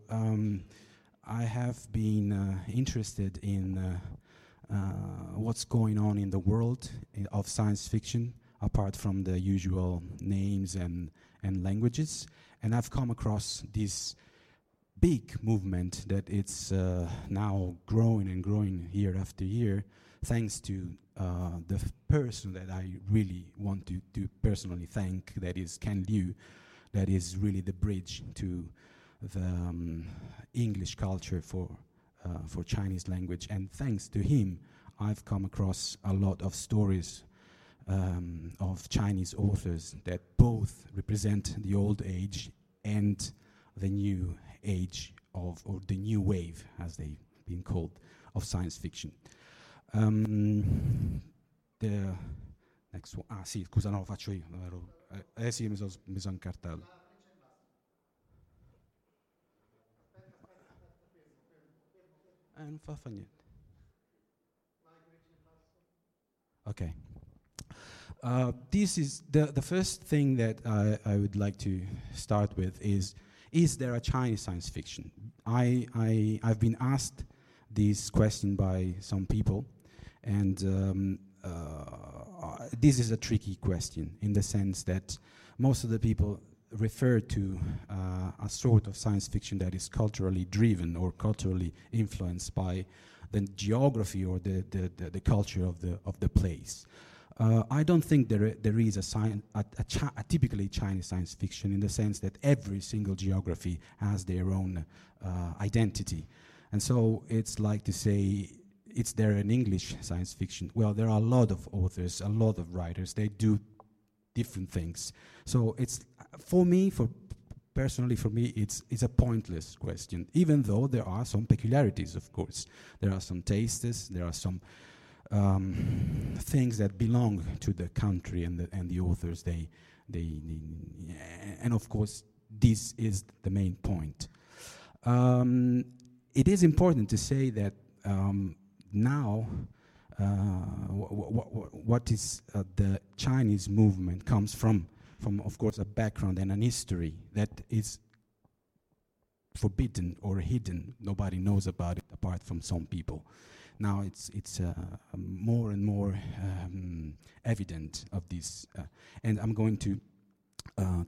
I have been interested in what's going on in the world of science fiction, apart from the usual names and languages. And I've come across this big movement that it's now growing and growing year after year, thanks to the person that I really want to personally thank, that is Ken Liu, that is really the bridge to the English culture for Chinese language. And thanks to him, I've come across a lot of stories of Chinese authors that both represent the old age and the new age of, or the new wave, as they've been called, of science fiction. The next one. Ah sì, scusa, no, lo faccio io. Sì, mi sono incartato. Non fa niente. Okay. This is the first thing that I would like to start with is there a Chinese science fiction? I've been asked this question by some people, and this is a tricky question in the sense that most of the people refer to a sort of science fiction that is culturally driven or culturally influenced by the geography or the culture of the place. I don't think there is a typically Chinese science fiction in the sense that every single geography has their own identity. And so it's like to say, is there an English science fiction? Well, there are a lot of authors, a lot of writers. They do different things. So it's, personally for me, it's a pointless question, even though there are some peculiarities, of course. There are some tastes, there are some things that belong to the country and the authors. They and of course this is the main point. It is important to say that now what is the Chinese movement comes from of course a background and an history that is forbidden or hidden. Nobody knows about it apart from some people. Now it's more and more evident of this, and I'm going to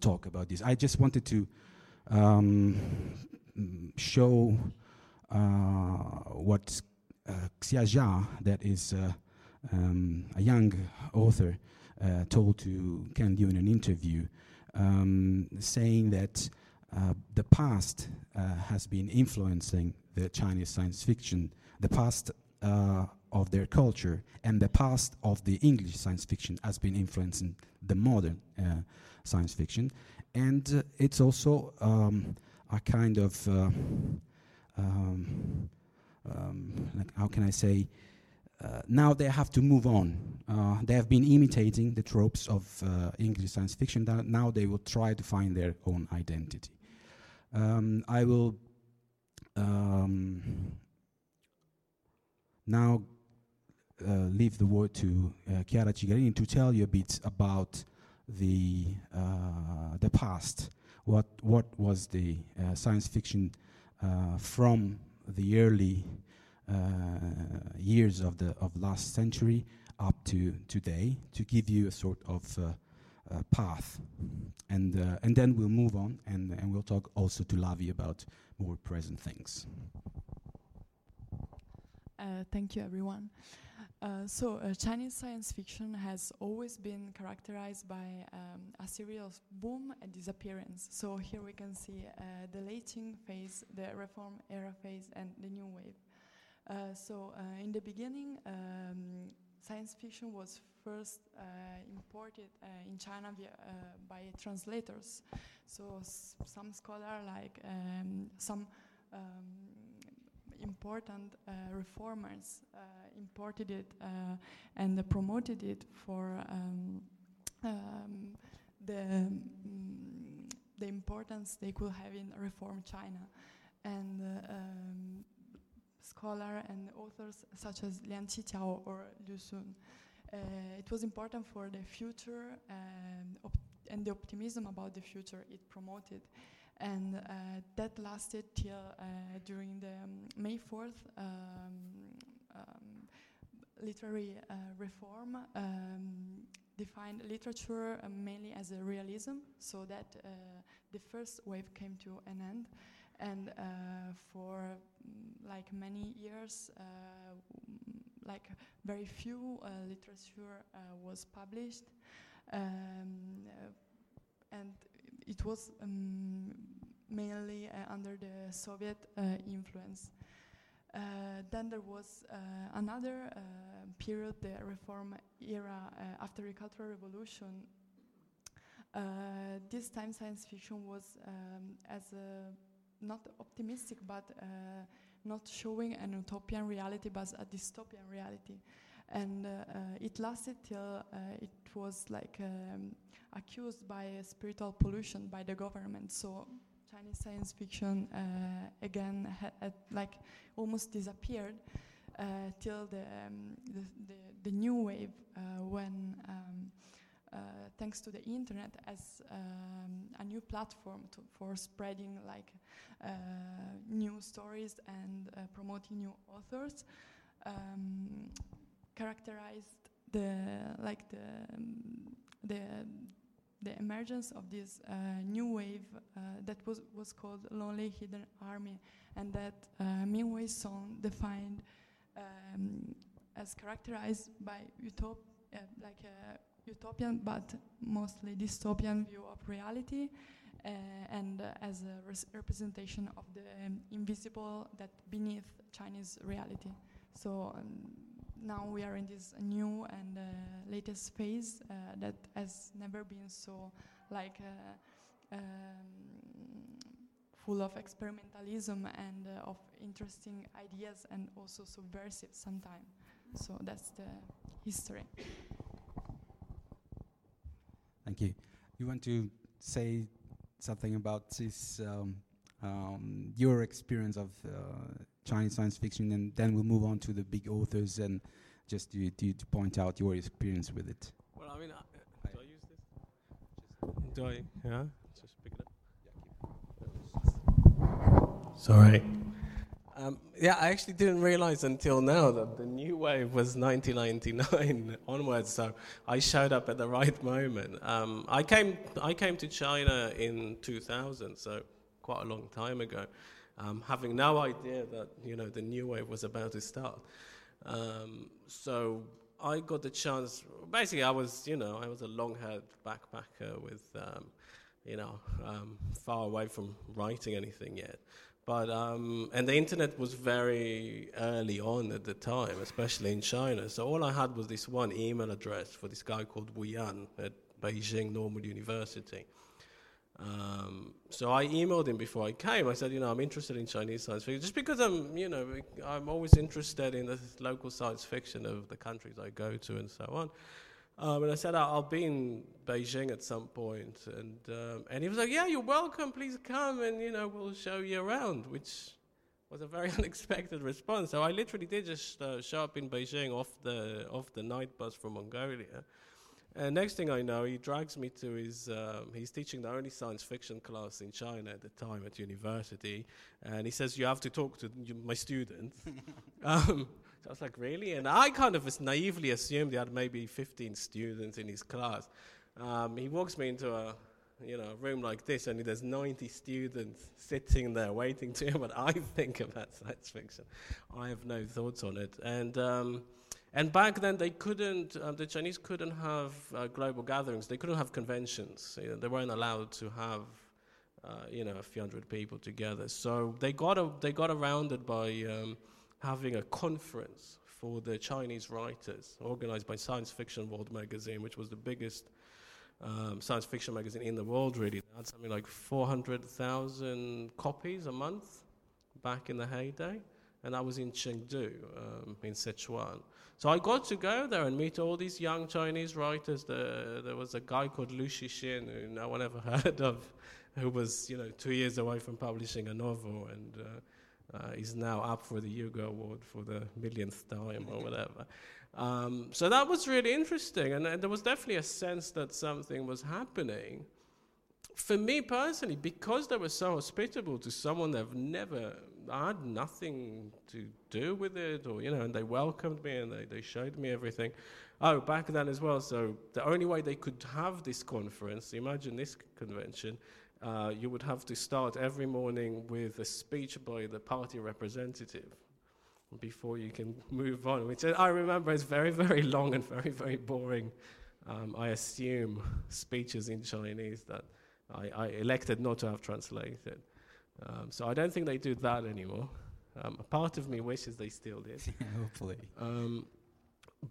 talk about this. I just wanted to show what Xia Jia, that is a young author, told to Ken Liu in an interview, saying that the past has been influencing the Chinese science fiction, the past of their culture, and the past of the English science fiction has been influencing the modern science fiction. And it's also a kind of, like, how can I say, now they have to move on. They have been imitating the tropes of English science fiction, that now they will try to find their own identity. I will now leave the word to Chiara Cigarini to tell you a bit about the past. What was the science fiction from the early years of last century up to today, to give you a sort of path, and then we'll move on and we'll talk also to Lavi about more present things. Thank you, everyone. Chinese science fiction has always been characterized by a serious boom and disappearance. So here we can see the Late-Qing phase, the Reform era phase, and the New Wave. In the beginning, science fiction was first imported in China by translators. So some scholar like important reformers imported it and promoted it for the importance they could have in reform China. And scholar and authors such as Lian Qiqiao or Liu Sun. It was important for the future and the optimism about the future it promoted. And that lasted till during the May 4th literary reform defined literature mainly as a realism, so that the first wave came to an end. And for like many years, like very few literature was published, and it was mainly under the Soviet influence. Then there was another period, the reform era after the Cultural Revolution. This time science fiction was not optimistic, but not showing an utopian reality, but a dystopian reality. And it lasted till it was like accused by spiritual pollution by the government. So Chinese science fiction again had like almost disappeared till the new wave when thanks to the internet as a new platform for spreading like new stories and promoting new authors, characterized the emergence of this new wave that was called Lonely Hidden Army, and that Min Wei Song defined as characterized by utopian but mostly dystopian view of reality, and as a representation of the invisible that beneath Chinese reality. So now we are in this new and latest phase that has never been so like full of experimentalism and of interesting ideas, and also subversive sometimes. So that's the history. Thank you. You want to say something about this, your experience of Chinese science fiction, and then we'll move on to the big authors, and just to point out your experience with it. Well, I mean, do I use this? Just do I? Yeah, just pick it up. Yeah, sorry. Yeah, I actually didn't realize until now that the new wave was 1999 onwards, so I showed up at the right moment. I came to China in 2000, so quite a long time ago, having no idea that, you know, the new wave was about to start. So I got the chance. Basically, I was a long-haired backpacker with, far away from writing anything yet. But and the internet was very early on at the time, especially in China. So all I had was this one email address for this guy called Wu Yan at Beijing Normal University. So I emailed him before I came. I said, I'm interested in Chinese science fiction, just because I'm always interested in the local science fiction of the countries I go to and so on. And I said, I'll be in Beijing at some point. And he was like, yeah, you're welcome, please come, and, we'll show you around, which was a very unexpected response. So I literally did just show up in Beijing off the night bus from Mongolia. And next thing I know, he drags me to he's teaching the only science fiction class in China at the time at university. And he says, you have to talk to my students. I was like, really? And I kind of naively assumed he had maybe 15 students in his class. He walks me into a room like this, and there's 90 students sitting there waiting to hear what I think about science fiction. I have no thoughts on it. And back then, they couldn't. The Chinese couldn't have global gatherings. They couldn't have conventions. They weren't allowed to have a few hundred people together. So they got around it by having a conference for the Chinese writers, organized by Science Fiction World magazine, which was the biggest science fiction magazine in the world, really. They had something like 400,000 copies a month back in the heyday, and I was in Chengdu, in Sichuan. So I got to go there and meet all these young Chinese writers. There was a guy called Lu Shishen, who no one ever heard of, who was, 2 years away from publishing a novel, and He's now up for the Hugo Award for the millionth time or whatever. So that was really interesting, and there was definitely a sense that something was happening. For me personally, because they were so hospitable to someone that I had nothing to do with it, or, you know, and they welcomed me and they showed me everything. Oh, back then as well, so the only way they could have this conference, imagine this convention, you would have to start every morning with a speech by the party representative before you can move on, which I remember is very, very long and very, very boring, I assume, speeches in Chinese that I elected not to have translated. So I don't think they do that anymore. A part of me wishes they still did. Hopefully.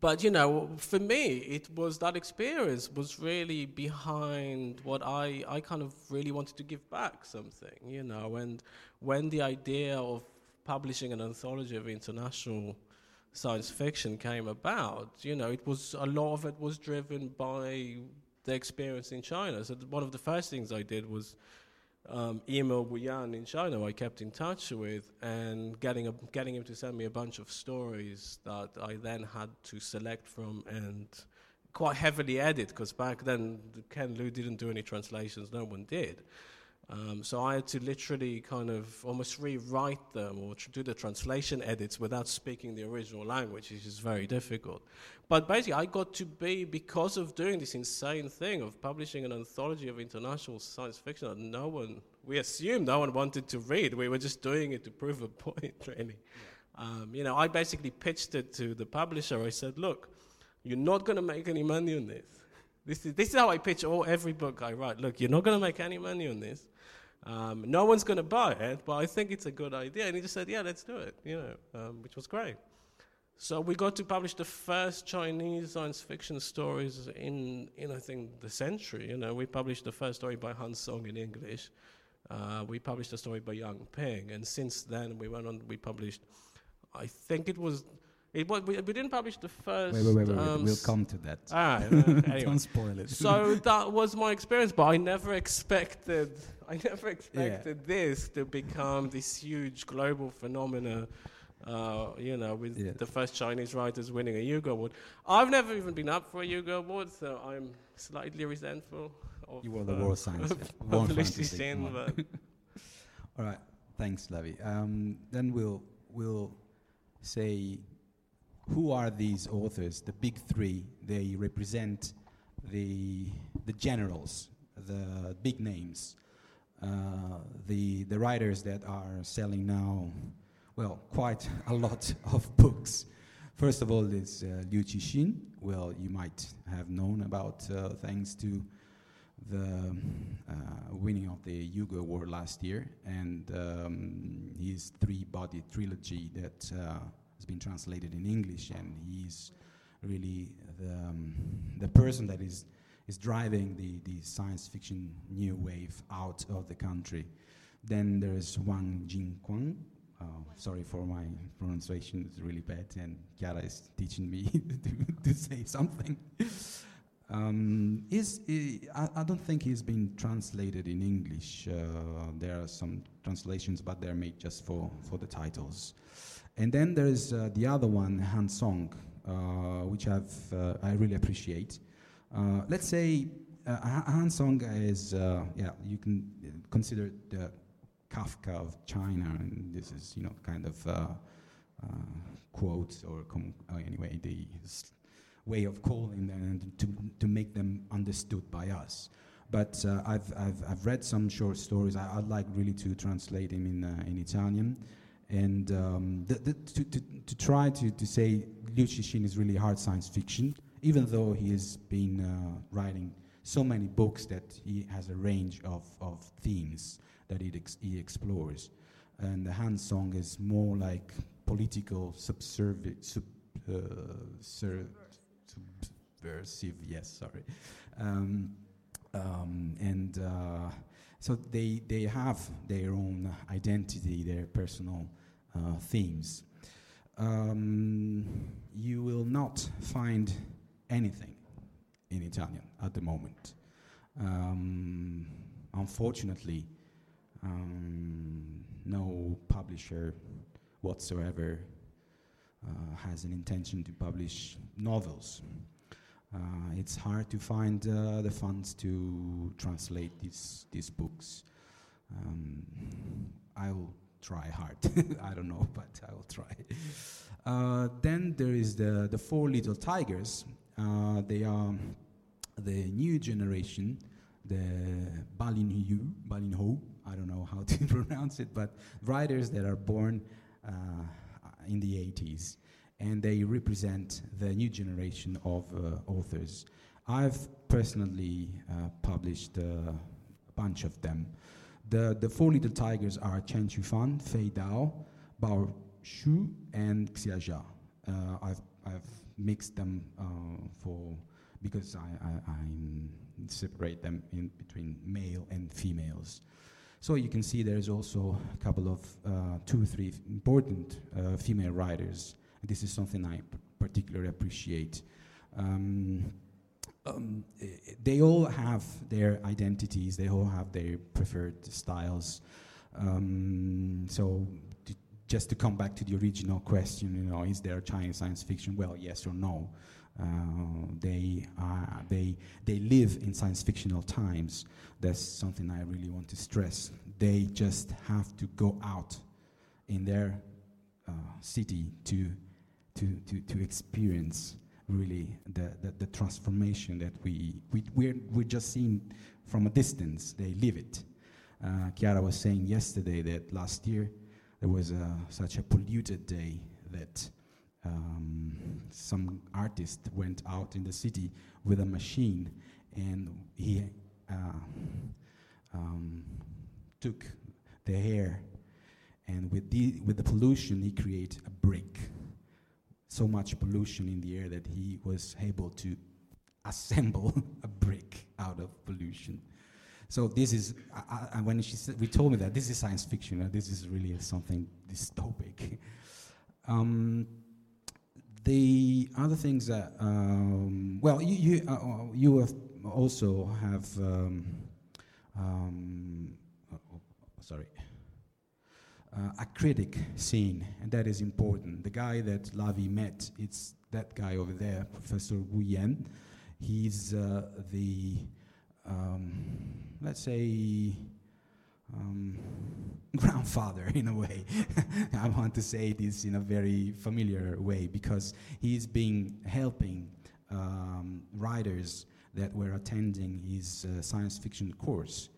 But, you know, for me, it was that experience was really behind what I kind of really wanted to give back something, you know, and when the idea of publishing an anthology of international science fiction came about, you know, it was a lot of it was driven by the experience in China. So one of the first things I did was email Wu Yan in China, who I kept in touch with, and getting him to send me a bunch of stories that I then had to select from and quite heavily edit, because back then Ken Liu didn't do any translations, no one did. So I had to literally kind of almost rewrite them or do the translation edits without speaking the original language, which is very difficult. But basically I got to be, because of doing this insane thing of publishing an anthology of international science fiction that we assumed no one wanted to read. We were just doing it to prove a point, really. Yeah. You know, I basically pitched it to the publisher. I said, look, you're not going to make any money on this. This is how I pitch every book I write. Look, you're not going to make any money on this. No one's going to buy it, but I think it's a good idea. And he just said, yeah, let's do it, you know, which was great. So we got to publish the first Chinese science fiction stories in I think, the century. You know, we published the first story by Han Song in English. We published a story by Yang Ping. And since then, we went on, we published, I think it was... We didn't publish the first... Wait, we'll come to that. Anyway. Don't spoil it. So that was my experience, but I never expected this to become this huge global phenomena, you know, with the first Chinese writers winning a Hugo Award. I've never even been up for a Hugo Award, so I'm slightly resentful of... You were the war science. War fantasy. All right, thanks, Lavi. Then we'll say... Who are these authors, the big three? They represent the generals, the big names, the writers that are selling now, well, quite a lot of books. First of all, it's Liu Cixin. Well, you might have known about thanks to the winning of the Hugo Award last year, and his Three-Body trilogy that... been translated in English, and he's really the person that is driving the science fiction new wave out of the country. Then there's Wang Jingquan. Sorry for my pronunciation, it's really bad, and Chiara is teaching me to say something. I don't think he's been translated in English. There are some translations, but they're made just for the titles. And then there is the other one, Han Song, which I really appreciate. Let's say Han Song is, you can consider the Kafka of China, and this is, you know, kind of quotes or anyway, the way of calling them and to make them understood by us. But I've read some short stories. I'd like really to translate him in Italian. And to try to say Liu Cixin is really hard science fiction, even though he has been writing so many books that he has a range of themes that he explores. And Han Song is more like political subversive. Yes, sorry. So they have their own identity, their personal themes. You will not find anything in Italian at the moment. Unfortunately, no publisher whatsoever has an intention to publish novels. It's hard to find the funds to translate these books. I will try hard. I don't know, but I will try. Then there is the Four Little Tigers. They are the new generation, the Balinho, I don't know how to pronounce it, but writers that are born in the 80s, and they represent the new generation of authors. I've personally published a bunch of them. The Four Little Tigers are Chen Chufan, Fei Dao, Bao Shu, and Xia Jia. I've mixed them because I separate them in between male and females. So you can see there's also a couple of 2 or 3 important female writers. This is something I particularly appreciate. They all have their identities. They all have their preferred styles. Just to come back to the original question, is there Chinese science fiction? Well, yes or no. They live in science fictional times. That's something I really want to stress. They just have to go out in their city to experience really the transformation that we're just seeing from a distance. They live it. Chiara was saying yesterday that last year there was such a polluted day that some artist went out in the city with a machine, and he took the air, and with the pollution he created a brick. So much pollution in the air that he was able to assemble a brick out of pollution. So this is when she said, we told me that this is science fiction. This is really something dystopic. The other things that you have also have a critic scene, and that is important. The guy that Lavi met, it's that guy over there, Professor Wu Yan. He's the grandfather, in a way. I want to say this in a very familiar way because he's been helping writers that were attending his science fiction course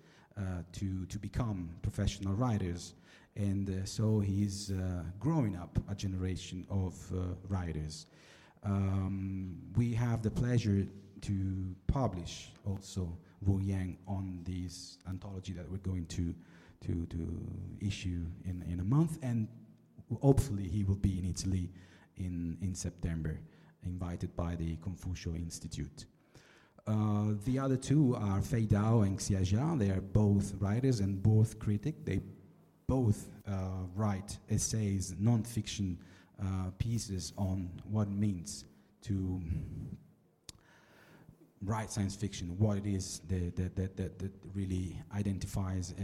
to become professional writers, and so he's growing up a generation of writers. We have the pleasure to publish also Wu Yang on this anthology that we're going to issue in a month, and hopefully he will be in Italy in September, invited by the Confucio Institute. The other two are Fei Dao and Xia Jia. They are both writers and both critics. They both write essays, non-fiction pieces on what it means to write science fiction, what it is that really identifies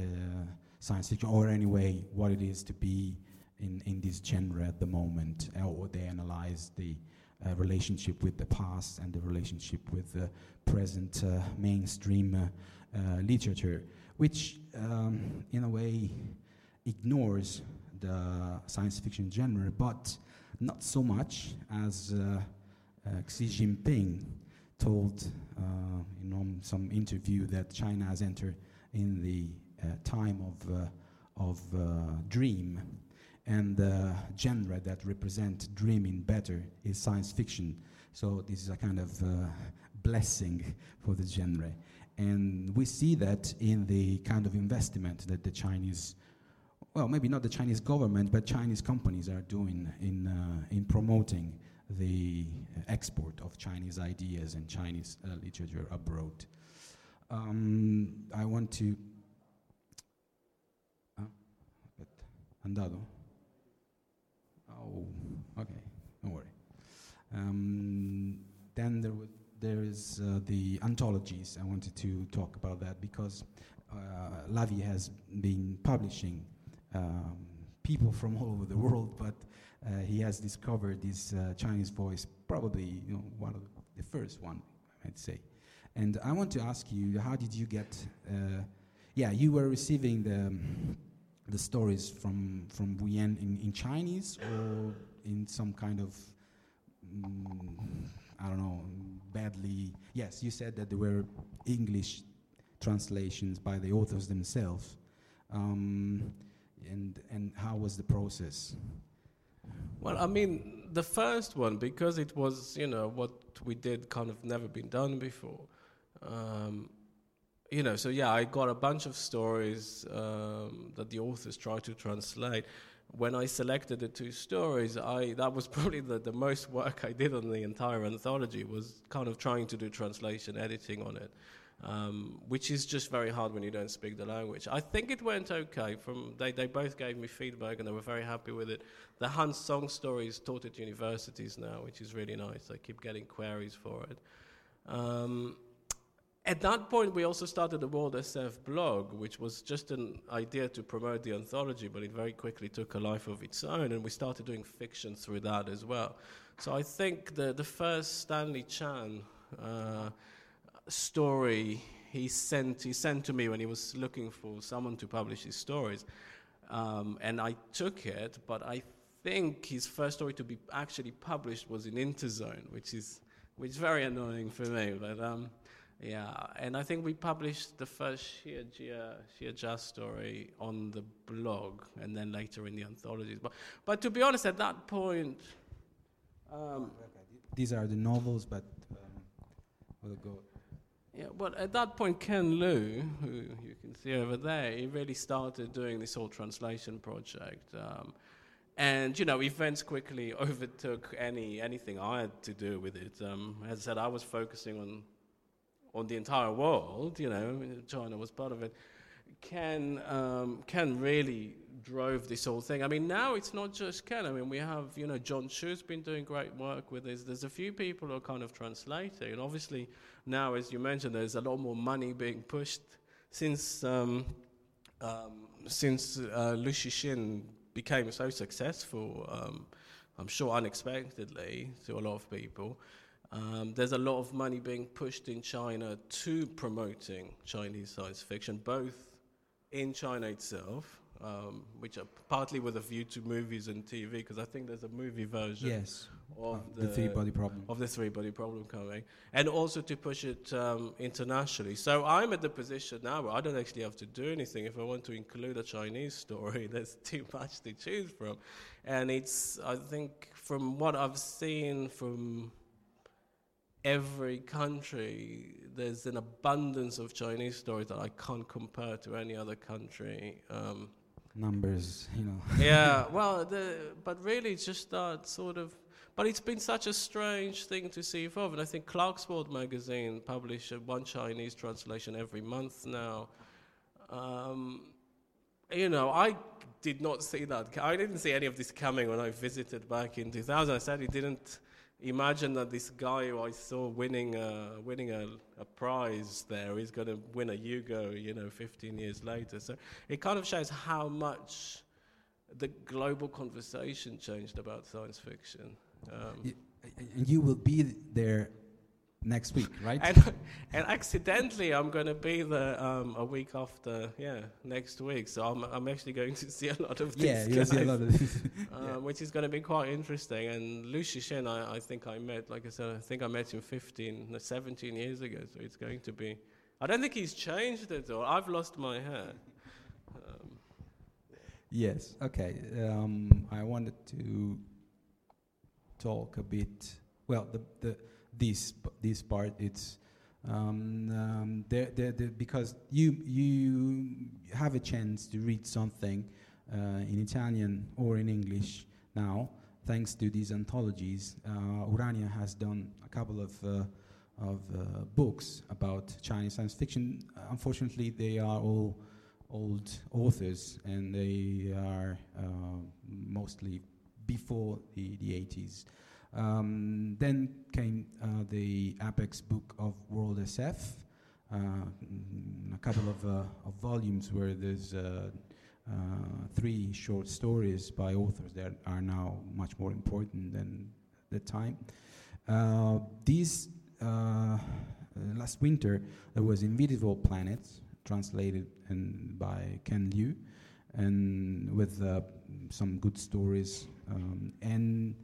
science fiction, or anyway, what it is to be in this genre at the moment, or they analyze the relationship with the past and the relationship with the present mainstream literature, which in a way ignores the science fiction genre, but not so much as Xi Jinping told in some interview that China has entered in the time of dream, and the genre that represents dreaming better is science fiction. So this is a kind of blessing for the genre, and we see that in the kind of investment that the Chinese, well, maybe not the Chinese government, but Chinese companies are doing in promoting the export of Chinese ideas and Chinese literature abroad. I want to... Andado? Oh, okay, don't worry. Then there is the anthologies. I wanted to talk about that because Lavi has been publishing people from all over the world, but he has discovered this Chinese voice, probably one of the first one, I'd say. And I want to ask you, how did you get? You were receiving the stories from Wu Yan in Chinese or in some kind of I don't know, badly. Yes, you said that there were English translations by the authors themselves. And how was the process? Well, I mean, the first one, because it was, what we did kind of never been done before. I got a bunch of stories that the authors tried to translate. When I selected the two stories, that was probably the most work I did on the entire anthology, was kind of trying to do translation editing on it, which is just very hard when you don't speak the language. I think it went okay. They both gave me feedback and they were very happy with it. The Han Song story is taught at universities now, which is really nice. I keep getting queries for it. At that point, we also started the World SF blog, which was just an idea to promote the anthology, but it very quickly took a life of its own, and we started doing fiction through that as well. So I think the first Stanley Chan story he sent to me when he was looking for someone to publish his stories, and I took it, but I think his first story to be actually published was in Interzone, which is very annoying for me, but... Yeah, and I think we published the first Xia Jia story on the blog, and then later in the anthologies. But to be honest, at that point, these are the novels. But we'll go. Yeah, well, at that point, Ken Liu, who you can see over there, he really started doing this whole translation project. And events quickly overtook anything I had to do with it. As I said, I was focusing on the entire world, China was part of it. Ken really drove this whole thing. I mean, now it's not just Ken. I mean, we have, John Chu's been doing great work with this. There's a few people who are kind of translating. And obviously, now, as you mentioned, there's a lot more money being pushed since Lu Shishen became so successful, I'm sure unexpectedly to a lot of people. There's a lot of money being pushed in China to promoting Chinese science fiction, both in China itself, which are partly with a view to movies and TV, because I think there's a movie version of the Three-Body Problem coming, and also to push it internationally. So I'm at the position now where I don't actually have to do anything. If I want to include a Chinese story, there's too much to choose from, and it's, I think, from what I've seen from every country, there's an abundance of Chinese stories that I can't compare to any other country. Numbers. Yeah, well, but really it's just that sort of... But it's been such a strange thing to see evolve. And I think Clark's World magazine publishes one Chinese translation every month now. I did not see that. I didn't see any of this coming when I visited back in 2000. I said it didn't... Imagine that this guy who I saw winning a prize there is going to win a Hugo, 15 years later. So it kind of shows how much the global conversation changed about science fiction. And you will be there next week, right? And accidentally, I'm going to be there a week after, next week. So I'm actually going to see a lot of these guys. Yeah, you'll see a lot of these. Which is going to be quite interesting. And Lu Shishen, I think I met, like I said, I think I met him 17 years ago. So it's going to be... I don't think he's changed at all. I've lost my hair. Yes, okay. I wanted to talk a bit... Well, this part, it's because you have a chance to read something in Italian or in English now, thanks to these anthologies. Urania has done a couple of books about Chinese science fiction. Unfortunately, they are all old authors, and they are mostly before the 80s. Then came the Apex book of World SF, a couple of volumes where there's three short stories by authors that are now much more important than the time. Last winter, there was Invisible Planets, translated by Ken Liu, and with some good stories. And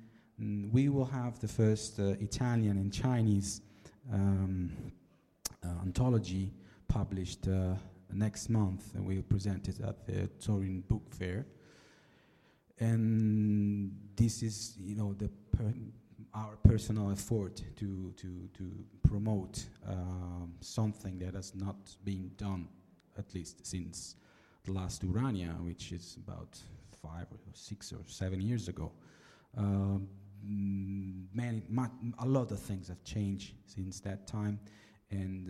we will have the first Italian and Chinese anthology published next month, and we'll present it at the Turin Book Fair. And this is, you know, our personal effort to promote something that has not been done, at least since the last Urania, which is about 5 or 6 or 7 years ago. A lot of things have changed since that time, and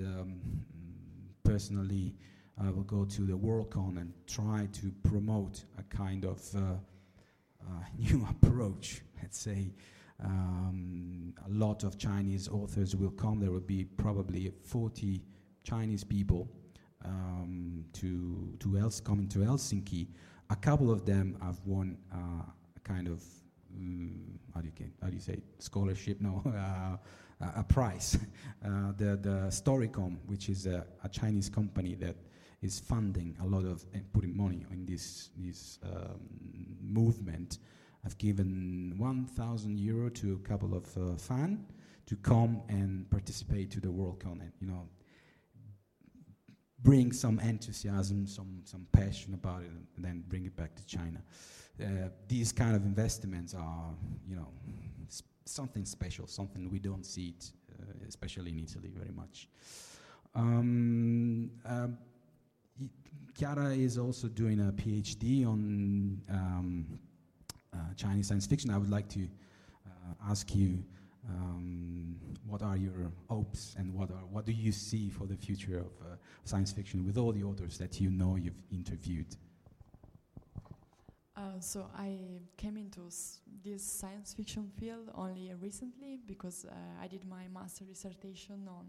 personally, I will go to the Worldcon and try to promote a kind of new approach, let's say. A lot of Chinese authors will come. There will be probably 40 Chinese people coming to Helsinki. A couple of them have won a kind of scholarship? No, a prize. The Storycom, which is a Chinese company that is funding a lot of and putting money in this movement. I've given 1,000 euro to a couple of fans to come and participate to the Worldcon and, you know, bring some enthusiasm, some passion about it, and then bring it back to China. These kind of investments are, you know, something special, something we don't see it, especially in Italy, very much. Chiara is also doing a PhD on Chinese science fiction. I would like to ask you, what are your hopes and what do you see for the future of science fiction with all the authors that you know you've interviewed? So I came into this science fiction field only recently because I did my master dissertation on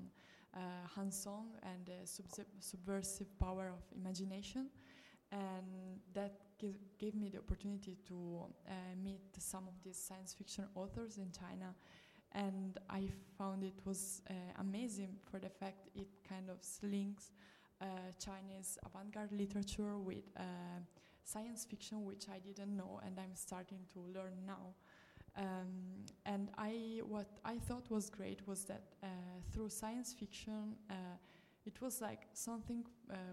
Han Song and the subversive power of imagination, and that gave me the opportunity to meet some of these science fiction authors in China, and I found it was amazing for the fact it kind of links Chinese avant-garde literature with science fiction, which I didn't know and I'm starting to learn now. What I thought was great was that through science fiction, it was like something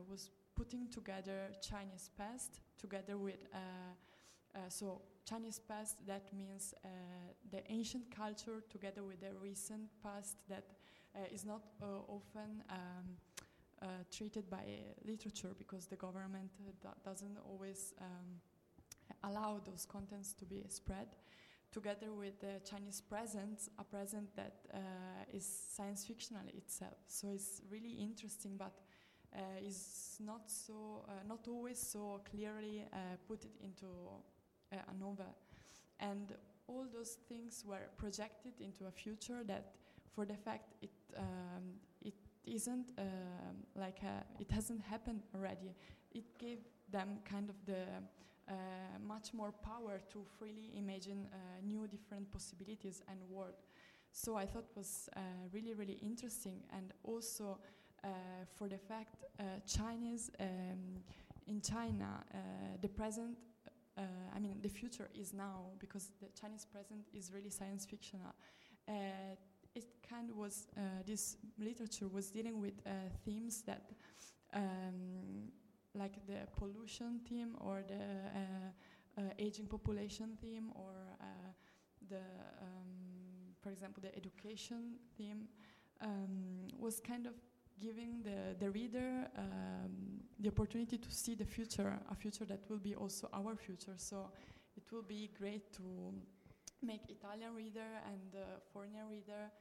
was putting together Chinese past together with, so Chinese past, that means the ancient culture together with the recent past that is not often treated by literature because the government doesn't always allow those contents to be spread, together with the Chinese present, a present that is science fictional itself. So it's really interesting, but is not so, not always so clearly put it into a novel, and all those things were projected into a future that, for the fact it isn't it hasn't happened already. It gave them kind of the much more power to freely imagine new different possibilities and world. So I thought was really really interesting, and also. For the fact Chinese in China the present the future is now, because the Chinese present is really science fictional. It kind of was this literature was dealing with themes that like the pollution theme or the aging population theme or for example the education theme was kind of giving the reader the opportunity to see the future, a future that will be also our future. So it will be great to make Italian reader and foreigner reader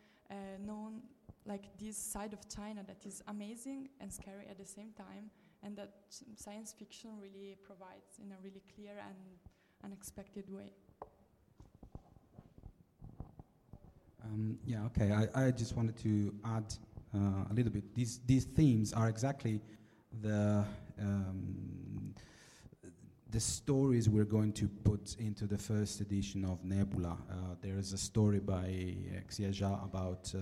known like this side of China that is amazing and scary at the same time, and that science fiction really provides in a really clear and unexpected way. I just wanted to add a little bit. These themes are exactly the stories we're going to put into the first edition of Nebula. There is a story by Xia Jia about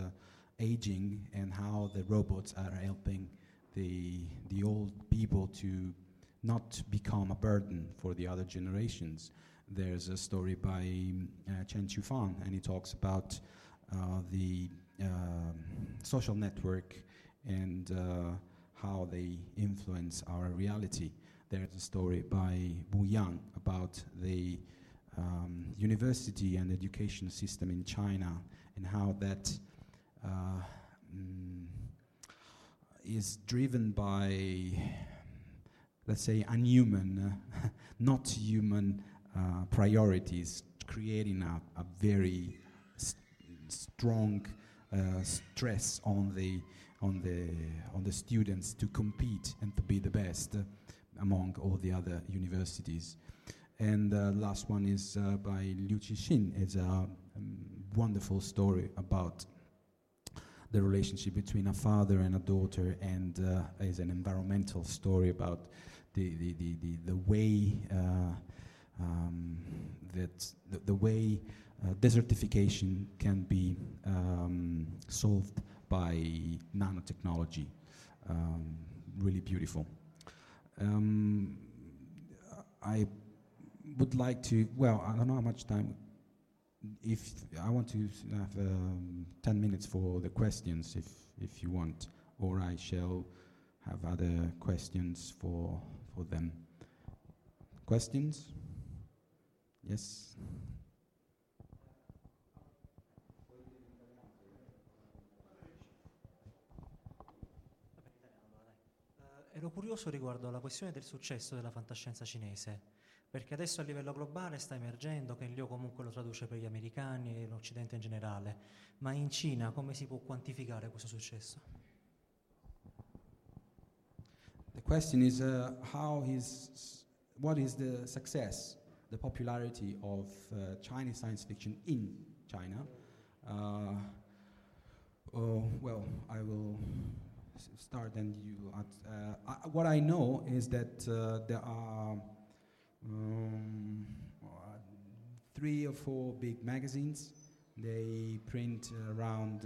aging and how the robots are helping the old people to not become a burden for the other generations. There's a story by Chen Chufan, and he talks about the social network and how they influence our reality. There's a story by Wu Yan about the university and education system in China and how that is driven by, let's say, unhuman, not human priorities, creating a very strong stress on the students to compete and to be the best among all the other universities. And the last one is by Liu Cixin. It's a wonderful story about the relationship between a father and a daughter, and is an environmental story about the way that the way desertification can be solved by nanotechnology. Really beautiful. I would like to. Well, I don't know how much time. If I want to have 10 minutes for the questions, if you want, or I shall have other questions for them. Questions? Yes. Ero curioso riguardo alla questione del successo della fantascienza cinese, perché adesso a livello globale sta emergendo, Ken Liu comunque lo traduce per gli americani e l'Occidente in generale, ma in Cina come si può quantificare questo successo? The question is what is the success, the popularity of Chinese science fiction in China? Well, I will start and you add. What I know is that there are 3 or 4 big magazines. They print around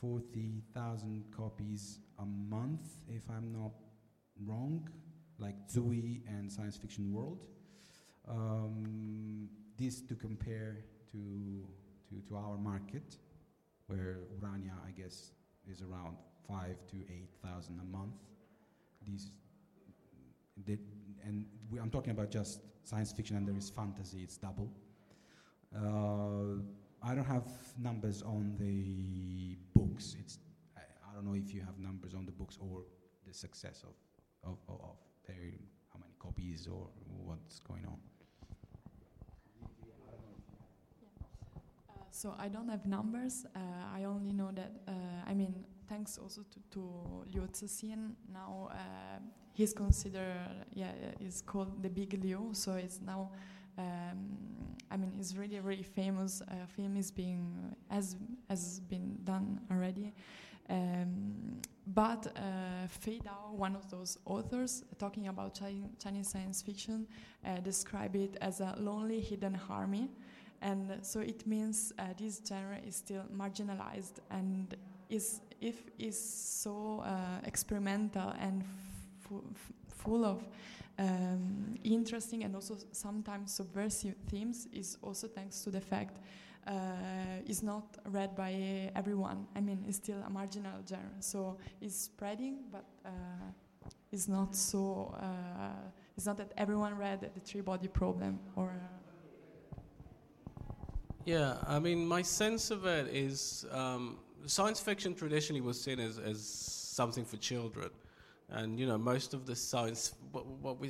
40,000 copies a month, if I'm not wrong, like Zui and Science Fiction World. This to compare to our market, where Urania, I guess, is around 5,000 to 8,000 a month. I'm talking about just science fiction, and there is fantasy, it's double. I don't have numbers on the books. I don't know if you have numbers on the books or the success of how many copies or what's going on. So I don't have numbers. I only know that, thanks also to Liu Cixin, now he's considered, he's called the Big Liu, so it's now, he's really, really famous. Film is being, has been done already. But Fei Dao, one of those authors, talking about Chinese science fiction, described it as a lonely hidden army. And so it means this genre is still marginalized and is so experimental and full of interesting and also sometimes subversive themes, is also thanks to the fact it's not read by everyone. It's still a marginal genre, so it's spreading, but it's not so. It's not that everyone read the Three-Body Problem or. My sense of it is science fiction traditionally was seen as something for children. And, most of the science...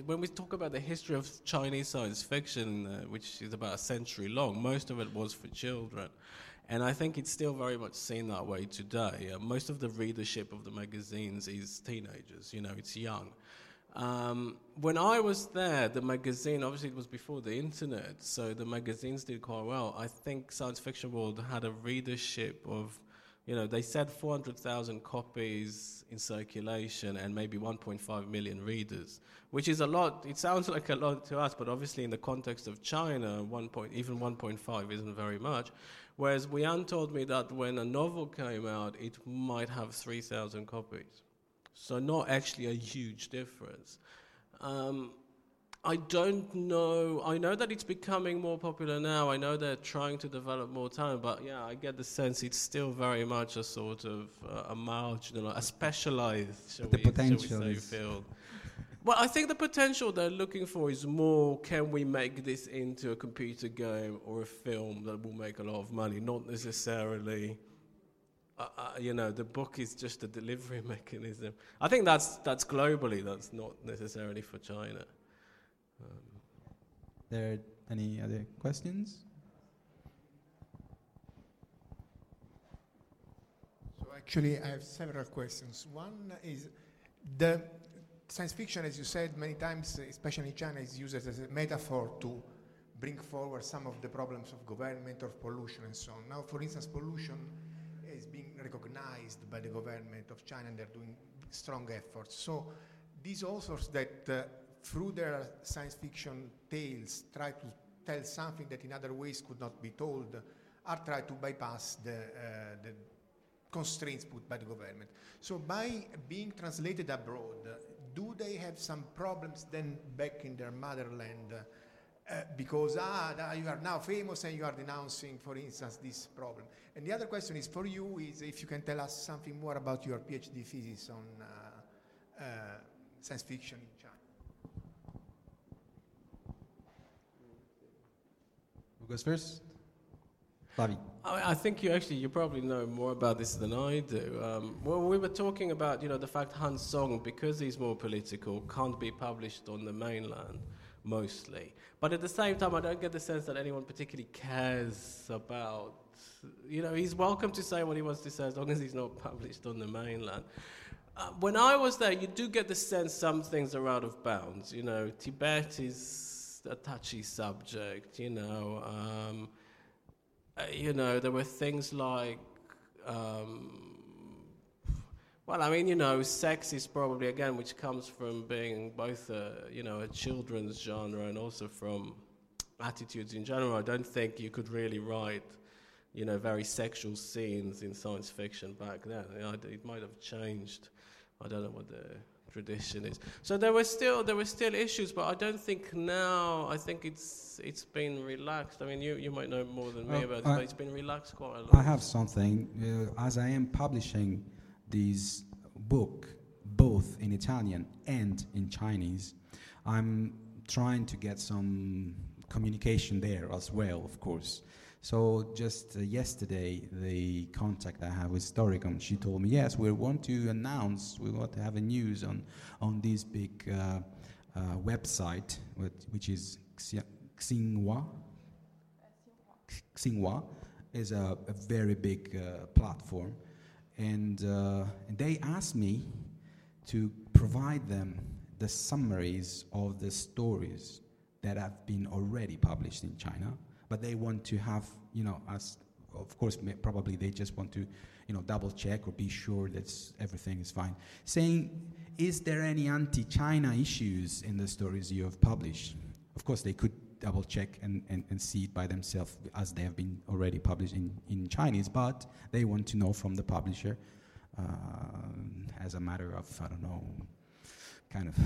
when we talk about the history of Chinese science fiction, which is about a century long, most of it was for children. And I think it's still very much seen that way today. Most of the readership of the magazines is teenagers, it's young. When I was there, the magazine, obviously it was before the internet, so the magazines did quite well. I think Science Fiction World had a readership of You know, they said 400,000 copies in circulation and maybe 1.5 million readers, which is a lot. It sounds like a lot to us, but obviously in the context of China, even 1.5 isn't very much. Whereas Wu Yan told me that when a novel came out, it might have 3,000 copies. So not actually a huge difference. I don't know. I know that it's becoming more popular now. I know they're trying to develop more talent, but yeah, I get the sense it's still very much a sort of a marginal, a specialized, field. Well, I think the potential they're looking for is more, can we make this into a computer game or a film that will make a lot of money? Not necessarily, you know, the book is just a delivery mechanism. I think that's globally. That's not necessarily for China. There any other questions? So actually I have several questions. One is, the science fiction, as you said many times, especially in China, is used as a metaphor to bring forward some of the problems of government or pollution and so on. Now, for instance, pollution is being recognized by the government of China and they're doing strong efforts. So these authors that through their science fiction tales, try to tell something that in other ways could not be told, or try to bypass the constraints put by the government. So by being translated abroad, do they have some problems then back in their motherland? Because you are now famous and you are denouncing, for instance, this problem. And the other question is for you, is if you can tell us something more about your PhD thesis on science fiction in China. Goes first, Bobby. I think you probably know more about this than I do. Well, we were talking about, you know, the fact Han Song, because he's more political, can't be published on the mainland mostly. But at the same time, I don't get the sense that anyone particularly cares about. You know, he's welcome to say what he wants to say as long as he's not published on the mainland. When I was there, you do get the sense some things are out of bounds. You know, Tibet is a touchy subject, you know. You know, there were things like, sex is probably, again, which comes from being both a children's genre and also from attitudes in general. I don't think you could really write, you know, very sexual scenes in science fiction back then. You know, it might have changed. I don't know what the tradition is. So there were still issues, but I don't think now. I think it's been relaxed. I mean, you might know more than me about this, but it's been relaxed quite a lot. I have something. As I am publishing this book both in Italian and in Chinese, I'm trying to get some communication there as well, of course. So just yesterday, the contact I have with Storycom, she told me, yes, we want to have a news on this big website, which is Xinhua. Xinhua is a very big platform. And they asked me to provide them the summaries of the stories that have been already published in China. But they want to have, you know, us. Of course, probably they just want to, you know, double check or be sure that everything is fine. Saying, is there any anti-China issues in the stories you have published? Of course, they could double check and see it by themselves, as they have been already published in Chinese. But they want to know from the publisher, as a matter of, I don't know, kind of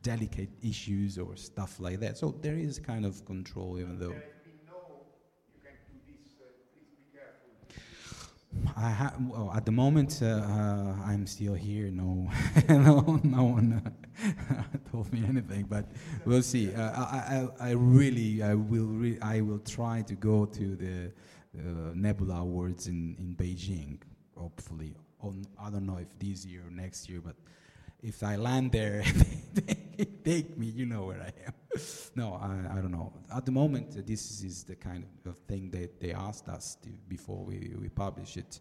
delicate issues or stuff like that. So there is a kind of control, even though. Well, at the moment, I'm still here. No, no one told me anything. But we'll see. I will try to go to the Nebula Awards in Beijing. Hopefully, I don't know if this year or next year, but if I land there, take me, you know where I am. No, I don't know. At the moment, this is the kind of thing that they asked us to before we publish it.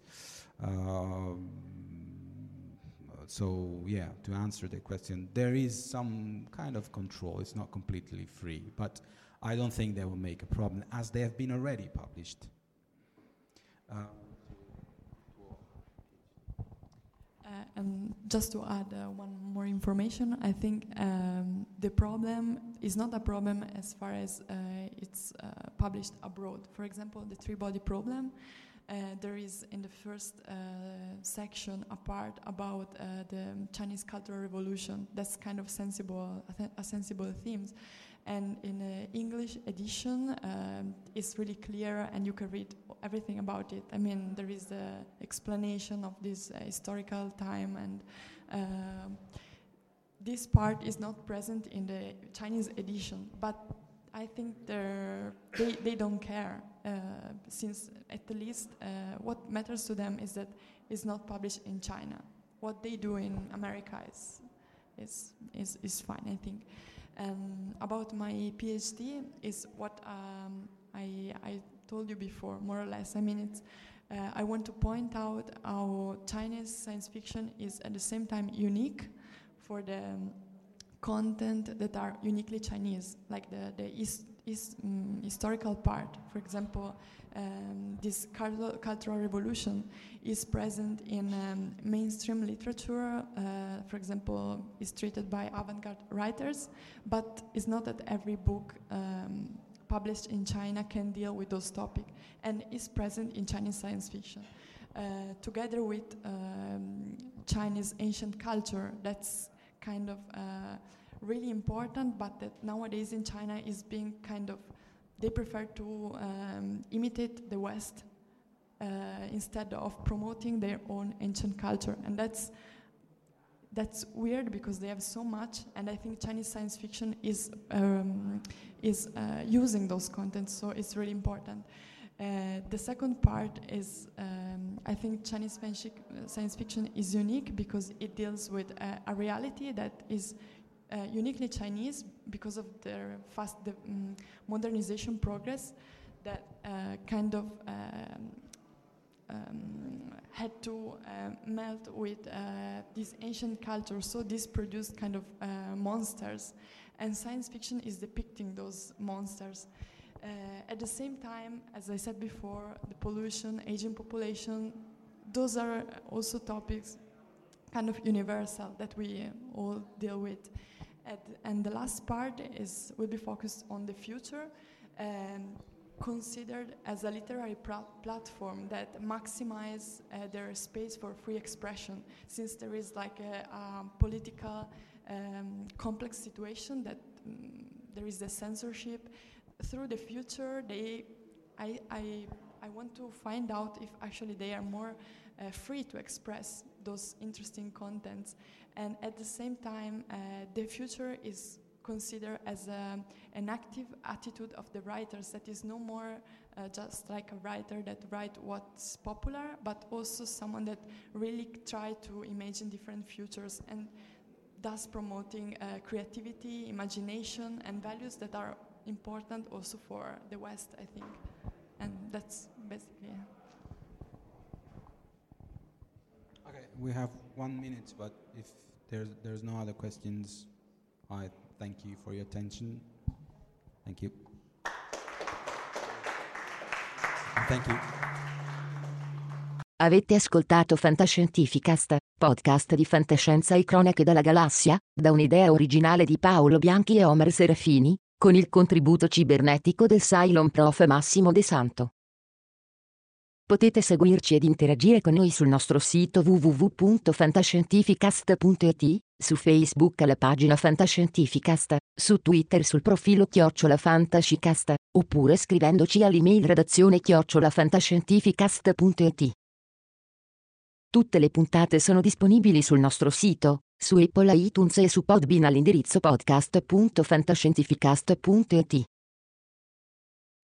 So, yeah, to answer the question, there is some kind of control. It's not completely free, but I don't think they will make a problem, as they have been already published. And just to add one more information, I think the problem is not a problem as far as it's published abroad. For example, the Three-Body Problem, there is in the first section a part about the Chinese Cultural Revolution. That's kind of a sensible themes. And in the English edition, it's really clear and you can read everything about it. I mean, there is the explanation of this historical time, and this part is not present in the Chinese edition. But I think they don't care, since at least what matters to them is that it's not published in China. What they do in America is fine, I think. About my PhD is what I told you before, more or less. I mean, I want to point out how Chinese science fiction is at the same time unique for the content that are uniquely Chinese, like the historical part. For example, this cultural revolution is present in mainstream literature. For example, is treated by avant-garde writers, but it's not that every book published in China can deal with those topics, and is present in Chinese science fiction. Together with Chinese ancient culture, that's kind of really important, but that nowadays in China is being kind of, they prefer to imitate the West instead of promoting their own ancient culture. And that's weird because they have so much, and I think Chinese science fiction is using those contents, so it's really important. The second part is, I think Chinese science fiction is unique because it deals with a reality that is uniquely Chinese because of their fast modernization progress that kind of had to melt with this ancient culture. So this produced kind of monsters, and science fiction is depicting those monsters. At the same time, as I said before, the pollution, aging population, those are also topics kind of universal that we all deal with. And the last part will be focused on the future, considered as a literary platform that maximizes their space for free expression, since there is like a political complex situation that there is the censorship. Through the future, I want to find out if actually they are more free to express those interesting contents. And at the same time, the future is considered as an active attitude of the writers that is no more just like a writer that writes what's popular, but also someone that really tries to imagine different futures and thus promoting creativity, imagination, and values that are important also for the West, I think. And that's basically it. Okay, we have 1 minute, but if there's no other questions, I thank you for your attention. Thank you. Thank you. Avete ascoltato Fantascientificast, podcast di fantascienza e cronache dalla galassia, da un'idea originale di Paolo Bianchi e Omar Serafini, con il contributo cibernetico del Cylon Prof. Massimo De Santo. Potete seguirci ed interagire con noi sul nostro sito www.fantascientificast.it, su Facebook alla pagina Fantascientificast, su Twitter sul profilo @fantascicast, oppure scrivendoci all'email redazione@fantascientificast.it. Tutte le puntate sono disponibili sul nostro sito, su Apple iTunes e su Podbean all'indirizzo podcast.fantascientificast.it.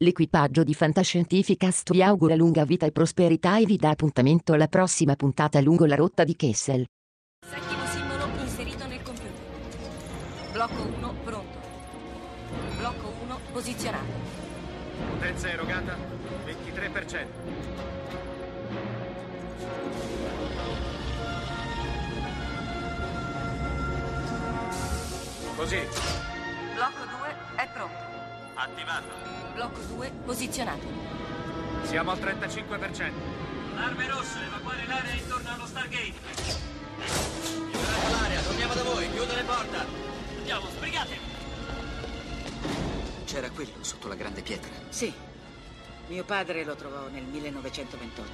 L'equipaggio di Fantascientificast vi augura lunga vita e prosperità e vi dà appuntamento alla prossima puntata lungo la rotta di Kessel. Blocco 1 pronto. Blocco 1 posizionato. Potenza erogata 23%. Così. Blocco 2 è pronto. Attivato. Blocco 2 posizionato. Siamo al 35%. Allarme rosso, evacuare l'area intorno allo Stargate. Liberate l'area, torniamo da voi, chiudo le porta. Andiamo, sbrigatevi. C'era quello sotto la grande pietra? Sì. Mio padre lo trovò nel 1928.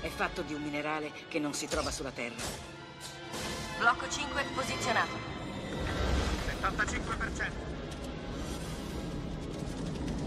È fatto di un minerale che non si trova sulla Terra. Blocco 5 posizionato. 75%.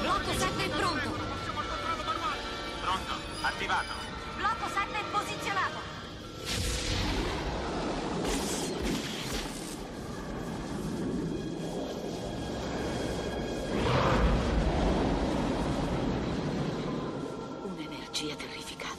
Blocco 7 pronto. Pronto, attivato. Blocco 7 posizionato. Terrificante.